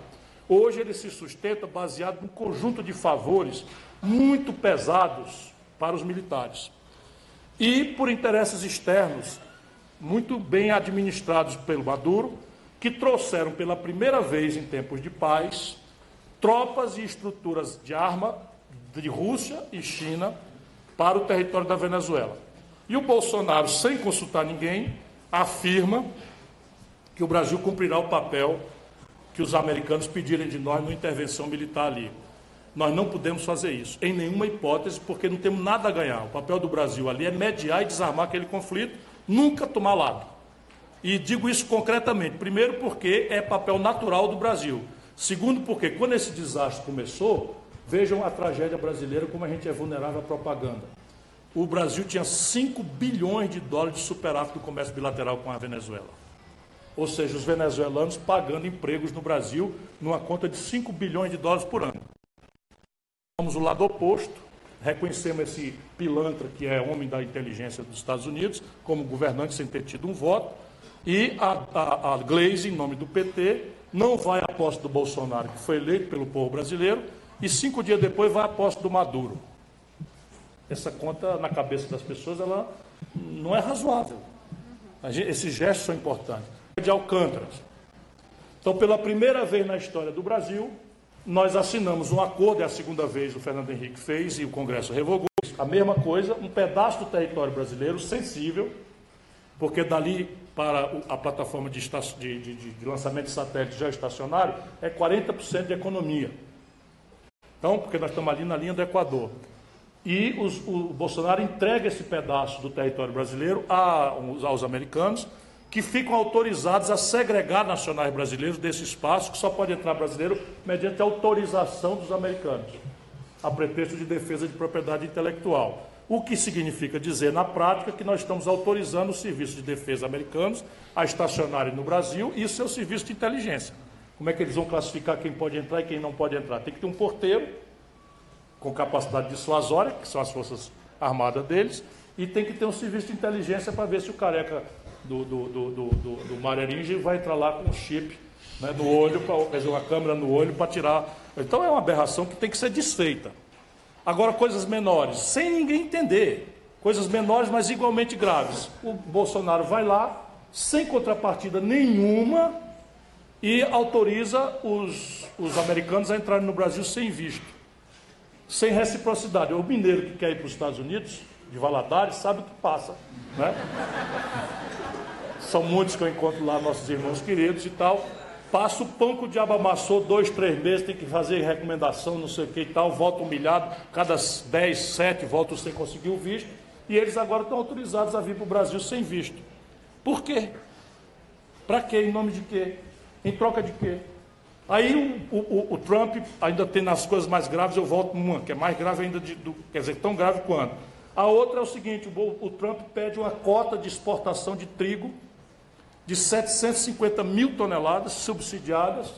Hoje ele se sustenta baseado num conjunto de favores muito pesados para os militares, e por interesses externos muito bem administrados pelo Maduro, que trouxeram pela primeira vez em tempos de paz tropas e estruturas de arma de Rússia e China para o território da Venezuela. E o Bolsonaro, sem consultar ninguém, afirma que o Brasil cumprirá o papel que os americanos pedirem de nós numa intervenção militar ali. Nós não podemos fazer isso, em nenhuma hipótese, porque não temos nada a ganhar. O papel do Brasil ali é mediar e desarmar aquele conflito, nunca tomar lado. E digo isso concretamente. Primeiro, porque é papel natural do Brasil. Segundo, porque quando esse desastre começou, vejam a tragédia brasileira, como a gente é vulnerável à propaganda. O Brasil tinha cinco bilhões de dólares de superávit do comércio bilateral com a Venezuela. Ou seja, os venezuelanos pagando empregos no Brasil numa conta de cinco bilhões de dólares por ano. Somos o lado oposto, reconhecemos esse pilantra que é homem da inteligência dos Estados Unidos como governante sem ter tido um voto, E a, a, a Gleisi, em nome do P T, não vai à posse do Bolsonaro, que foi eleito pelo povo brasileiro, e cinco dias depois vai à posse do Maduro. Essa conta, na cabeça das pessoas, ela não é razoável. Esses gestos são importantes. De Alcântara. Então, pela primeira vez na história do Brasil, nós assinamos um acordo, é a segunda vez que o Fernando Henrique fez e o Congresso revogou. A mesma coisa, um pedaço do território brasileiro sensível, porque dali para a plataforma de, de, de, de lançamento de satélite geoestacionário é quarenta por cento de economia. Então, porque nós estamos ali na linha do Equador. E os, o Bolsonaro entrega esse pedaço do território brasileiro a, aos americanos, que ficam autorizados a segregar nacionais brasileiros desse espaço, que só pode entrar brasileiro mediante autorização dos americanos, a pretexto de defesa de propriedade intelectual. O que significa dizer, na prática, que nós estamos autorizando o serviço de defesa americanos a estacionarem no Brasil e seu serviço de inteligência. Como é que eles vão classificar quem pode entrar e quem não pode entrar? Tem que ter um porteiro com capacidade dissuasória, que são as forças armadas deles, e tem que ter um serviço de inteligência para ver se o careca do, do, do, do, do, do Mareringe vai entrar lá com um chip, né, no olho, pra, quer dizer, uma câmera no olho para tirar. Então é uma aberração que tem que ser desfeita. Agora, coisas menores, sem ninguém entender, coisas menores, mas igualmente graves. O Bolsonaro vai lá, sem contrapartida nenhuma, e autoriza os, os americanos a entrarem no Brasil sem visto, sem reciprocidade. O mineiro que quer ir para os Estados Unidos, de Valadares, sabe o que passa, né? São muitos que eu encontro lá, nossos irmãos queridos e tal. Passa o pão que o diabo amassou, dois, três meses, tem que fazer recomendação, não sei o que e tal, volta humilhado, cada dez, sete voltam sem conseguir o visto, e eles agora estão autorizados a vir para o Brasil sem visto. Por quê? Para quê? Em nome de quê? Em troca de quê? Aí o, o, o Trump ainda tem nas coisas mais graves, eu volto numa, que é mais grave ainda, de, do, quer dizer, tão grave quanto. A outra é o seguinte, o, o Trump pede uma cota de exportação de trigo de setecentos e cinquenta mil toneladas subsidiadas,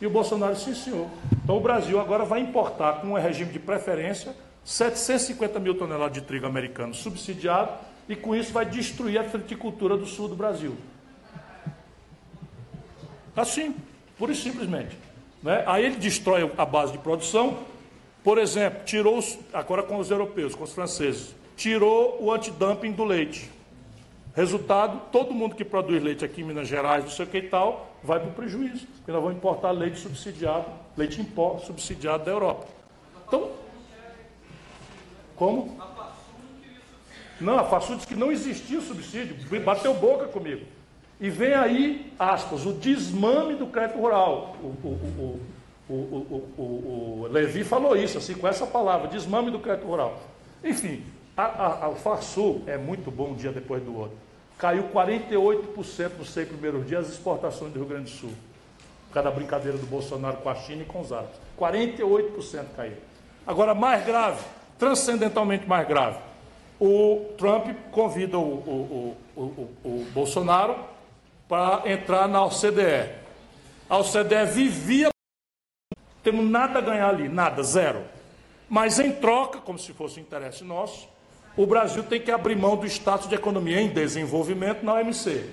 e o Bolsonaro se ensinou. Então o Brasil agora vai importar, com um regime de preferência, setecentos e cinquenta mil toneladas de trigo americano subsidiado, e com isso vai destruir a fruticultura do sul do Brasil. Assim, pura e simplesmente, né? Aí ele destrói a base de produção, por exemplo, tirou, os, agora com os europeus, com os franceses, tirou o antidumping do leite. Resultado, todo mundo que produz leite aqui em Minas Gerais, não sei o que e tal, vai para o prejuízo, porque nós vamos importar leite subsidiado, leite em pó subsidiado da Europa. Então, como? Não, a F A S U disse que não existia o subsídio, bateu boca comigo. E vem aí, aspas, o desmame do crédito rural. O, o, o, o, o, o, o Levy falou isso, assim, com essa palavra, desmame do crédito rural. Enfim. A, a, a F A R Sul é muito bom um dia depois do outro. Caiu quarenta e oito por cento nos seis primeiros dias as exportações do Rio Grande do Sul. Por causa da brincadeira do Bolsonaro com a China e com os árabes. quarenta e oito por cento caiu. Agora, mais grave, transcendentalmente mais grave, o Trump convida o, o, o, o, o Bolsonaro para entrar na O C D E. A O C D E vivia... Não temos nada a ganhar ali, nada, zero. Mas em troca, como se fosse interesse nosso, o Brasil tem que abrir mão do status de economia em desenvolvimento na O M C.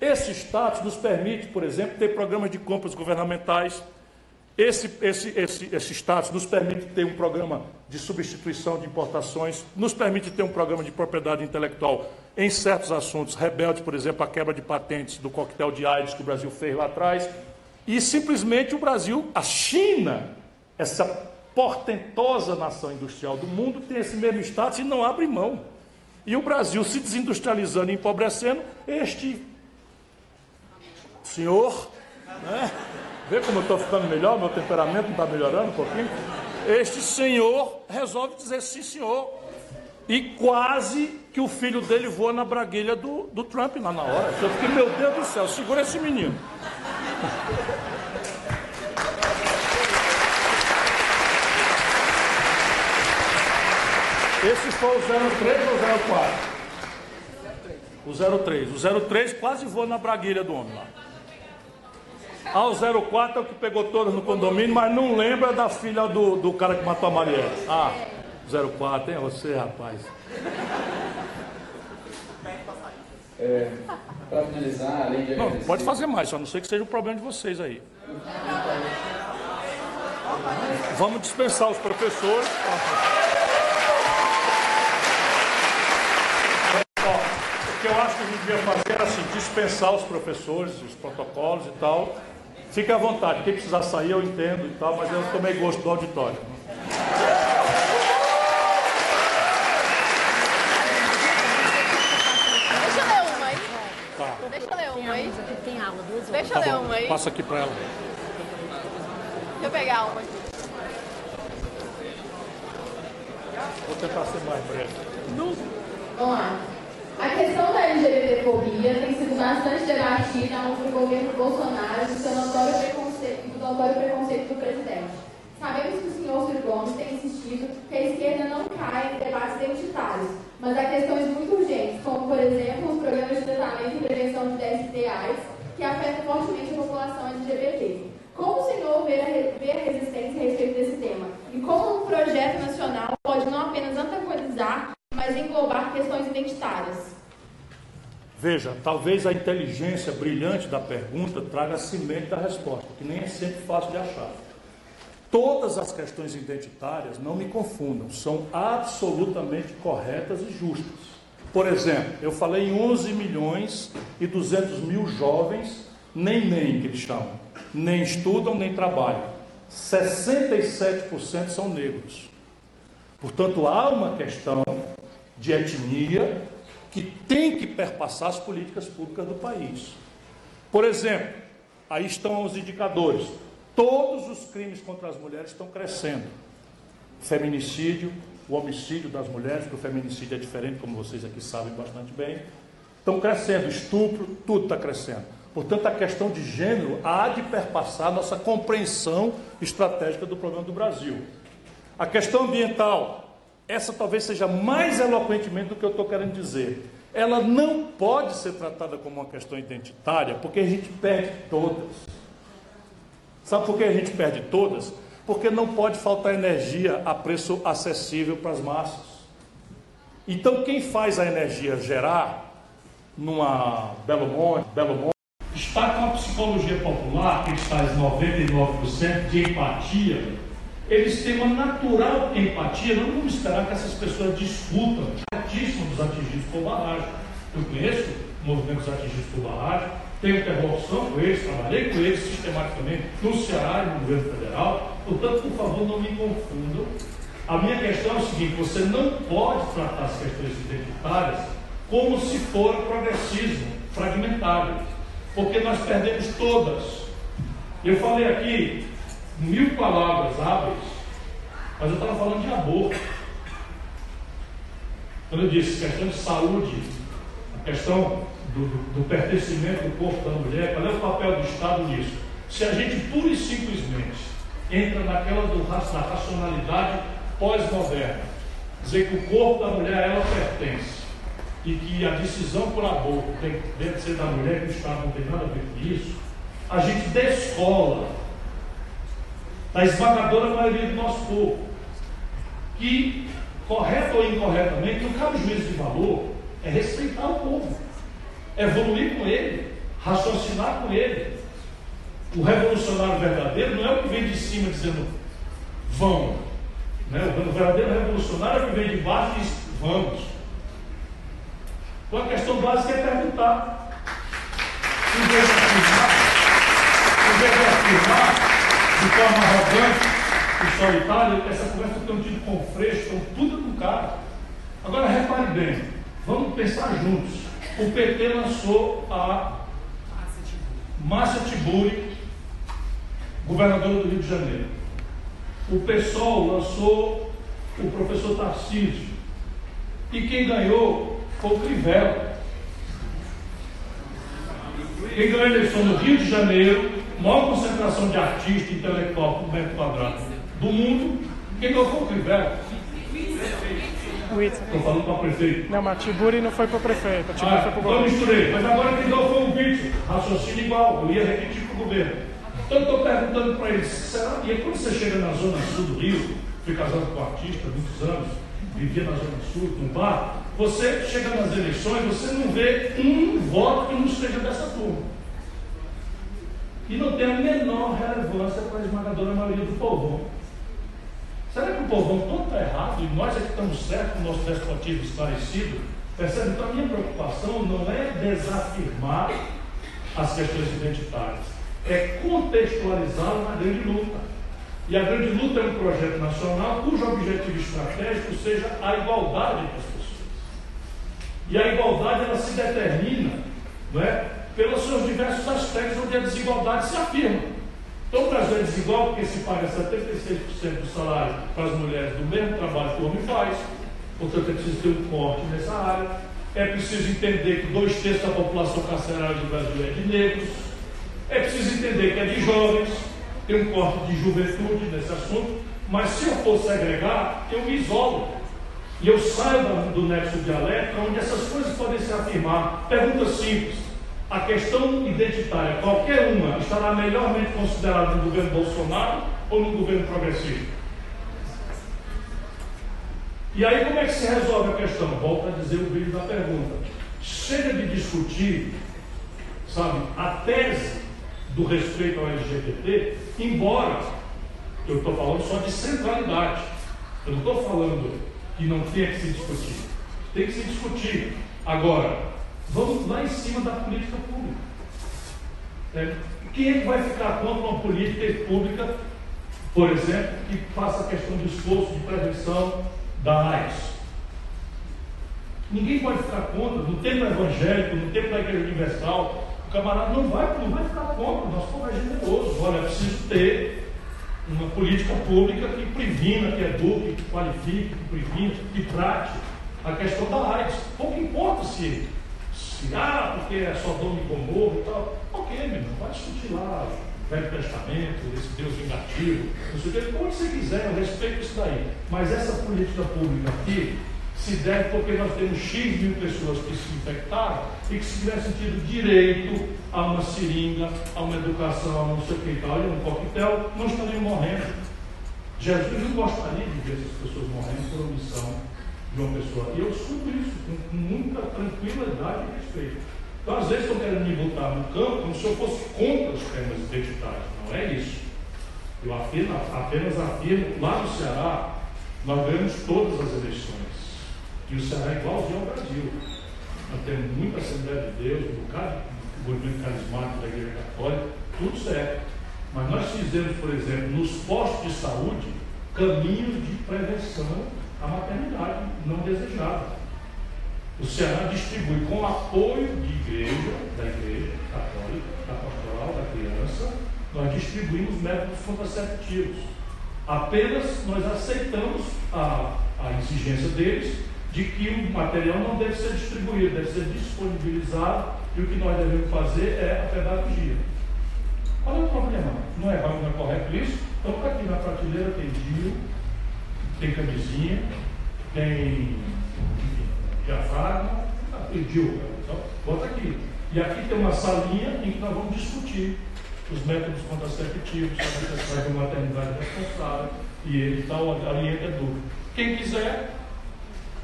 Esse status nos permite, por exemplo, ter programas de compras governamentais. Esse, esse, esse, esse status nos permite ter um programa de substituição de importações, nos permite ter um programa de propriedade intelectual em certos assuntos, rebelde, por exemplo, a quebra de patentes do coquetel de AIDS que o Brasil fez lá atrás. E simplesmente o Brasil, a China, essa portentosa nação industrial do mundo, tem esse mesmo status e não abre mão. E o Brasil, se desindustrializando e empobrecendo, este senhor, né? Vê como eu estou ficando melhor, meu temperamento está melhorando um pouquinho. Este senhor resolve dizer sim, senhor. E quase que o filho dele voa na braguilha do, do Trump lá na hora. Eu fiquei, meu Deus do céu, segura esse menino. Esse foi o zero três ou o zero quatro? O zero três. O zero três quase voa na braguilha do homem lá. Ah, o zero quatro é o que pegou todas no condomínio, mas não lembra da filha do, do cara que matou a Marielle. Ah, zero quatro, hein? Você, rapaz. É, para finalizar, além de agradecer... Não, pode fazer mais, só não sei que seja o problema de vocês aí. Vamos dispensar os professores. O que eu acho que a gente devia fazer é assim, dispensar os professores, os protocolos e tal. Fique à vontade, quem precisar sair eu entendo e tal, mas eu tomei gosto do auditório. Deixa eu ler uma aí. Tem aula, duas horas. Deixa eu ler uma aí. Passa aqui pra ela. Deixa eu pegar uma aqui. Vou tentar ser mais breve. Vamos lá. A questão da LGBTfobia tem sido bastante debatida no governo Bolsonaro e seu notório preconceito, notório preconceito do presidente. Sabemos que o senhor Ciro Gomes tem insistido que a esquerda não cai em debates identitários, mas há questões muito urgentes, como, por exemplo, os programas de tratamento e prevenção de D S T A s, que afetam fortemente a população L G B T. Como o senhor vê a resistência a respeito desse tema? E como um projeto nacional pode não apenas antagonizar, mas englobar questões identitárias? Veja, talvez a inteligência brilhante da pergunta traga cimento da resposta, que nem é sempre fácil de achar. Todas as questões identitárias, não me confundam, são absolutamente corretas e justas. Por exemplo, eu falei em onze milhões e duzentos mil jovens, nem nem que eles chamam, nem estudam, nem trabalham. sessenta e sete por cento são negros. Portanto, há uma questão de etnia que tem que perpassar as políticas públicas do país. Por exemplo, aí estão os indicadores. Todos os crimes contra as mulheres estão crescendo. Feminicídio, o homicídio das mulheres, porque o feminicídio é diferente, como vocês aqui sabem bastante bem, estão crescendo, estupro, tudo está crescendo. Portanto, a questão de gênero há de perpassar nossa compreensão estratégica do problema do Brasil. A questão ambiental, essa talvez seja mais eloquentemente do que eu estou querendo dizer. Ela não pode ser tratada como uma questão identitária, porque a gente perde todas. Sabe por que a gente perde todas? Porque não pode faltar energia a preço acessível para as massas. Então, quem faz a energia gerar, numa Belo Monte, Belo Monte, está com a psicologia popular, que faz noventa e nove por cento de empatia, eles têm uma natural empatia, não vamos esperar que essas pessoas discutam, discutam dos atingidos por barragem. Eu conheço movimentos atingidos por barragem, tenho interlocução com eles, trabalhei com eles sistematicamente no Ceará e no governo federal. Portanto, por favor, não me confundam. A minha questão é o seguinte: você não pode tratar as questões identitárias como se for progressismo fragmentário, porque nós perdemos todas. Eu falei aqui mil palavras hábeis, mas eu estava falando de aborto. Quando eu disse questão de saúde, a questão Do, do, do pertencimento do corpo da mulher, qual é o papel do Estado nisso? Se a gente pura e simplesmente entra naquela do, da racionalidade pós-moderna, dizer que o corpo da mulher, ela pertence, e que a decisão por aborto tem, deve ser da mulher, que o Estado não tem nada a ver com isso, a gente descola da esmagadora maioria do nosso povo, que, correto ou incorretamente, não cabe juízo de valor, é respeitar o povo, evoluir com ele, raciocinar com ele. O revolucionário verdadeiro não é o que vem de cima dizendo vão, né? O verdadeiro revolucionário é o que vem de baixo e diz vamos. Então a questão básica é perguntar, em vez de afirmar, em vez de afirmar de forma arrogante e solitária. Essa conversa tem um tido com fresco, com tudo no cara. Agora repare bem, vamos pensar juntos. O P T lançou a Márcia Tiburi, governadora do Rio de Janeiro. O PSOL lançou o professor Tarcísio. E quem ganhou foi o Crivella. Quem ganhou a eleição no Rio de Janeiro, maior concentração de artista intelectual por metro quadrado do mundo, quem ganhou foi o Crivella. Estou falando para o prefeito. Não, mas Tiburi não foi para o prefeito. Tiburi ah, foi para o governo. Então misturei. Mas agora quem deu foi um vídeo. Raciocínio igual. Eu ia repetir para o governo. Então eu estou perguntando para eles: será? E aí, quando você chega na zona sul do Rio, fui casado com um artista há muitos anos, vivia na Zona Sul, Tumbá, você chega nas eleições, você não vê um voto que não seja dessa turma. E não tem a menor relevância para a esmagadora maioria do povão. Será que o povão todo está errado e nós é que estamos certos, o nosso despotismo esclarecido? Percebe? Então a minha preocupação não é desafirmar as questões identitárias, é contextualizá-lo na grande luta. E a grande luta é um projeto nacional cujo objetivo estratégico seja a igualdade das pessoas. E a igualdade ela se determina, não é? Pelos seus diversos aspectos onde a desigualdade se afirma. Então o Brasil é desigual porque se paga setenta e seis por cento do salário para as mulheres do mesmo trabalho que o homem faz, portanto é preciso ter um corte nessa área, é preciso entender que dois terços da população carcerária do Brasil é de negros, é preciso entender que é de jovens, tem um corte de juventude nesse assunto, mas se eu for segregar, eu me isolo. E eu saio do nexo dialético onde essas coisas podem se afirmar. Pergunta simples. A questão identitária, qualquer uma, estará melhormente considerada no governo Bolsonaro ou no governo progressista? E aí como é que se resolve a questão? Volto a dizer o brilho da pergunta. Chega de discutir, sabe, a tese do respeito ao L G B T, embora eu estou falando só de centralidade. Eu não estou falando que não tenha que se discutir. Tem que se discutir. Agora, vamos lá em cima da política pública. É. Quem é que vai ficar contra uma política pública, por exemplo, que faça a questão do esforço de prevenção da AIDS? Ninguém pode ficar contra. No tempo evangélico, no tempo da Igreja Universal, o camarada não vai, não vai ficar contra. O nosso povo é generoso. Olha, é preciso ter uma política pública que previna, que eduque, que qualifique, que previna, que trate a questão da AIDS. Pouco importa se... Ah, porque é só dono de Gomorra e tal. Ok, meu irmão, vai discutir lá o Velho Testamento, esse Deus vingativo, não sei o que, como você quiser, eu respeito isso daí. Mas essa política pública aqui se deve porque nós temos X mil pessoas que se infectaram e que se tiver sentido direito a uma seringa, a uma educação, a não sei o que e tal, e um coquetel, não estariam morrendo. Jesus não gostaria de ver essas pessoas morrendo por omissão de uma pessoa. E eu escuto isso com muita tranquilidade e respeito. Então, às vezes, estão querendo me botar no campo como se eu fosse contra os temas identitários. Não é isso. Eu afirmo, apenas afirmo, lá no Ceará, nós ganhamos todas as eleições. E o Ceará é igualzinho ao Brasil. Nós temos muita Assembleia de Deus, um bocado de movimento carismático da Igreja Católica, tudo certo. Mas nós fizemos, por exemplo, nos postos de saúde, caminhos de prevenção a maternidade não desejada. O Ceará distribui com apoio de igreja, da Igreja Católica, da Pastoral da Criança, nós distribuímos métodos contraceptivos. Apenas nós aceitamos a, a exigência deles de que o material não deve ser distribuído, deve ser disponibilizado, e o que nós devemos fazer é a pedagogia. Qual é o problema? Não é errado, não é correto isso? Então, aqui na prateleira tem dia, tem camisinha, tem diafragma, pediu, então bota aqui. E aqui tem uma salinha em que nós vamos discutir os métodos contraceptivos, a necessidade de maternidade responsável, e ele está ali é duro. Quem quiser,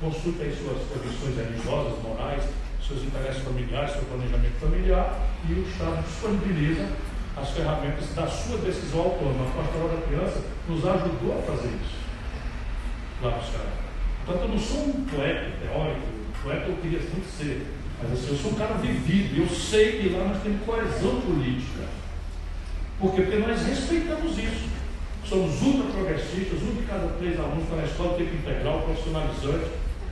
consulte aí suas condições religiosas, morais, seus interesses familiares, seu planejamento familiar, e o Estado disponibiliza as ferramentas da sua decisão autônoma. A Pastoral da Criança nos ajudou a fazer isso. Portanto, eu não sou um poeta teórico, poeta eu queria sempre ser, mas assim, eu sou um cara vivido, eu sei que lá nós temos coesão política. Por quê? Porque nós respeitamos isso. Somos ultraprogressistas, um de cada três alunos está na escola de tempo integral, profissionalizante.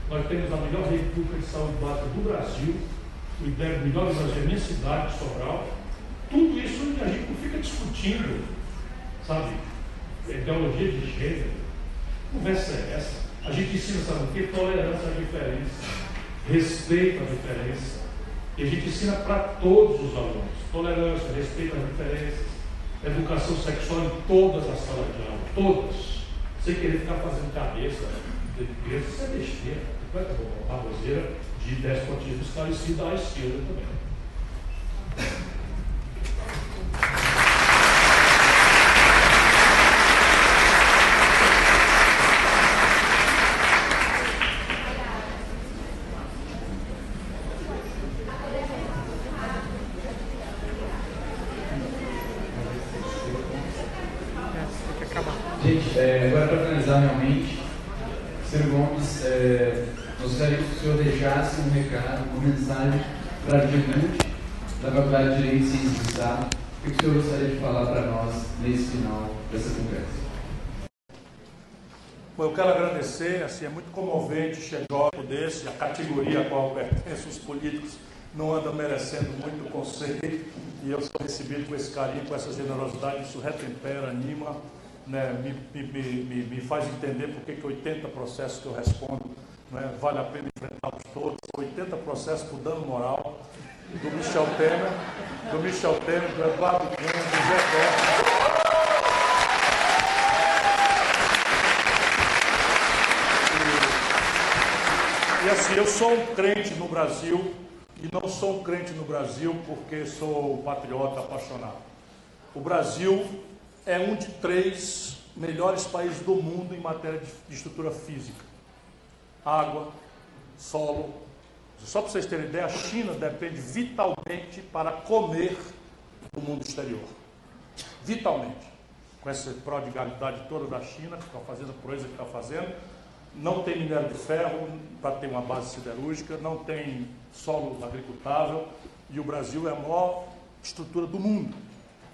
Nós temos a melhor rede pública de saúde básica do Brasil, o ideia de melhores da minha cidade, Sobral. Tudo isso a gente não fica discutindo, sabe, ideologia de gênero. Que conversa é essa? A gente ensina, sabe o que? Tolerância à diferença, respeito à diferença. E a gente ensina para todos os alunos. Tolerância, respeito às diferenças, educação sexual em todas as salas de aula, todas. Sem querer ficar fazendo cabeça, né? Criança, isso é besteira, uma baboseira de despotismo esclarecido à esquerda também. presidente. É, agora, para finalizar realmente, Ciro Gomes, é, gostaria que o senhor deixasse um recado, uma mensagem para a gigante da Faculdade de Direito e Ciências do Estado. O que o senhor gostaria de falar para nós nesse final dessa conversa? Bom, eu quero agradecer, assim, é muito comovente chegar ao desse, a categoria a qual pertencem os políticos não andam merecendo muito conselho, e eu sou recebido com esse carinho, com essa generosidade, isso retempera, anima, né, me, me, me, me faz entender porque que oitenta processos que eu respondo, né, vale a pena enfrentá-los todos, oitenta processos por dano moral, do Michel Temer, do Michel Temer, do Eduardo Cunha, do Gedel. E assim, eu sou um crente no Brasil, e não sou um crente no Brasil porque sou patriota apaixonado. O Brasil é um de três melhores países do mundo em matéria de estrutura física. Água, solo. Só para vocês terem ideia, a China depende vitalmente para comer do mundo exterior. Vitalmente. Com essa prodigalidade toda da China, que está fazendo a proeza que está fazendo, não tem minério de ferro para ter uma base siderúrgica, não tem solo agricultável, e o Brasil é a maior estrutura do mundo.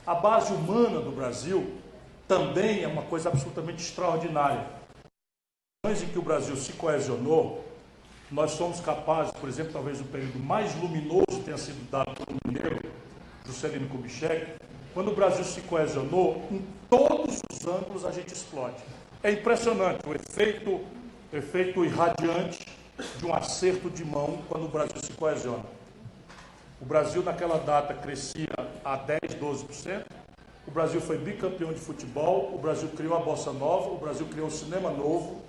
A base humana do Brasil também é uma coisa absolutamente extraordinária. Mas em que o Brasil se coesionou, nós somos capazes, por exemplo, talvez o período mais luminoso tenha sido dado pelo mineiro Juscelino Kubitschek, quando o Brasil se coesionou, em todos os ângulos a gente explode. É impressionante o efeito efeito irradiante de um acerto de mão quando o Brasil se coesiona. O Brasil naquela data crescia a dez, doze por cento, o Brasil foi bicampeão de futebol, o Brasil criou a Bossa Nova, o Brasil criou o cinema novo.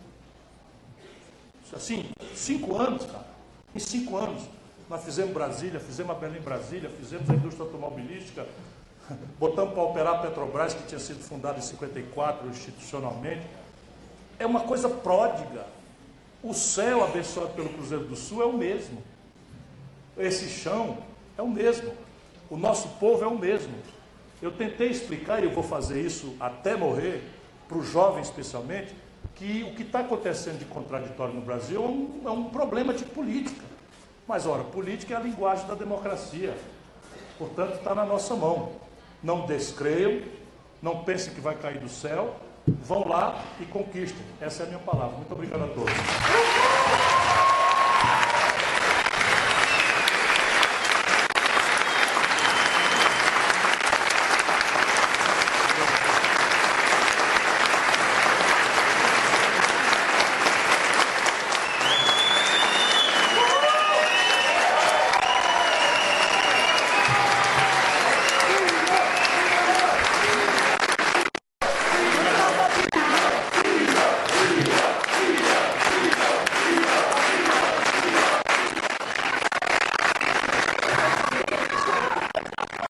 Assim, cinco anos, cara. Em cinco anos, nós fizemos Brasília, fizemos a Belém Brasília, fizemos a indústria automobilística, botamos para operar a Petrobras, que tinha sido fundada em cinquenta e quatro institucionalmente. É uma coisa pródiga. O céu abençoado pelo Cruzeiro do Sul é o mesmo. Esse chão é o mesmo. O nosso povo é o mesmo. Eu tentei explicar, e eu vou fazer isso até morrer, para os jovens especialmente, que o que está acontecendo de contraditório no Brasil é um, é um problema de política. Mas, ora, política é a linguagem da democracia. Portanto, está na nossa mão. Não descreiam, não pensem que vai cair do céu. Vão lá e conquistem. Essa é a minha palavra. Muito obrigado a todos.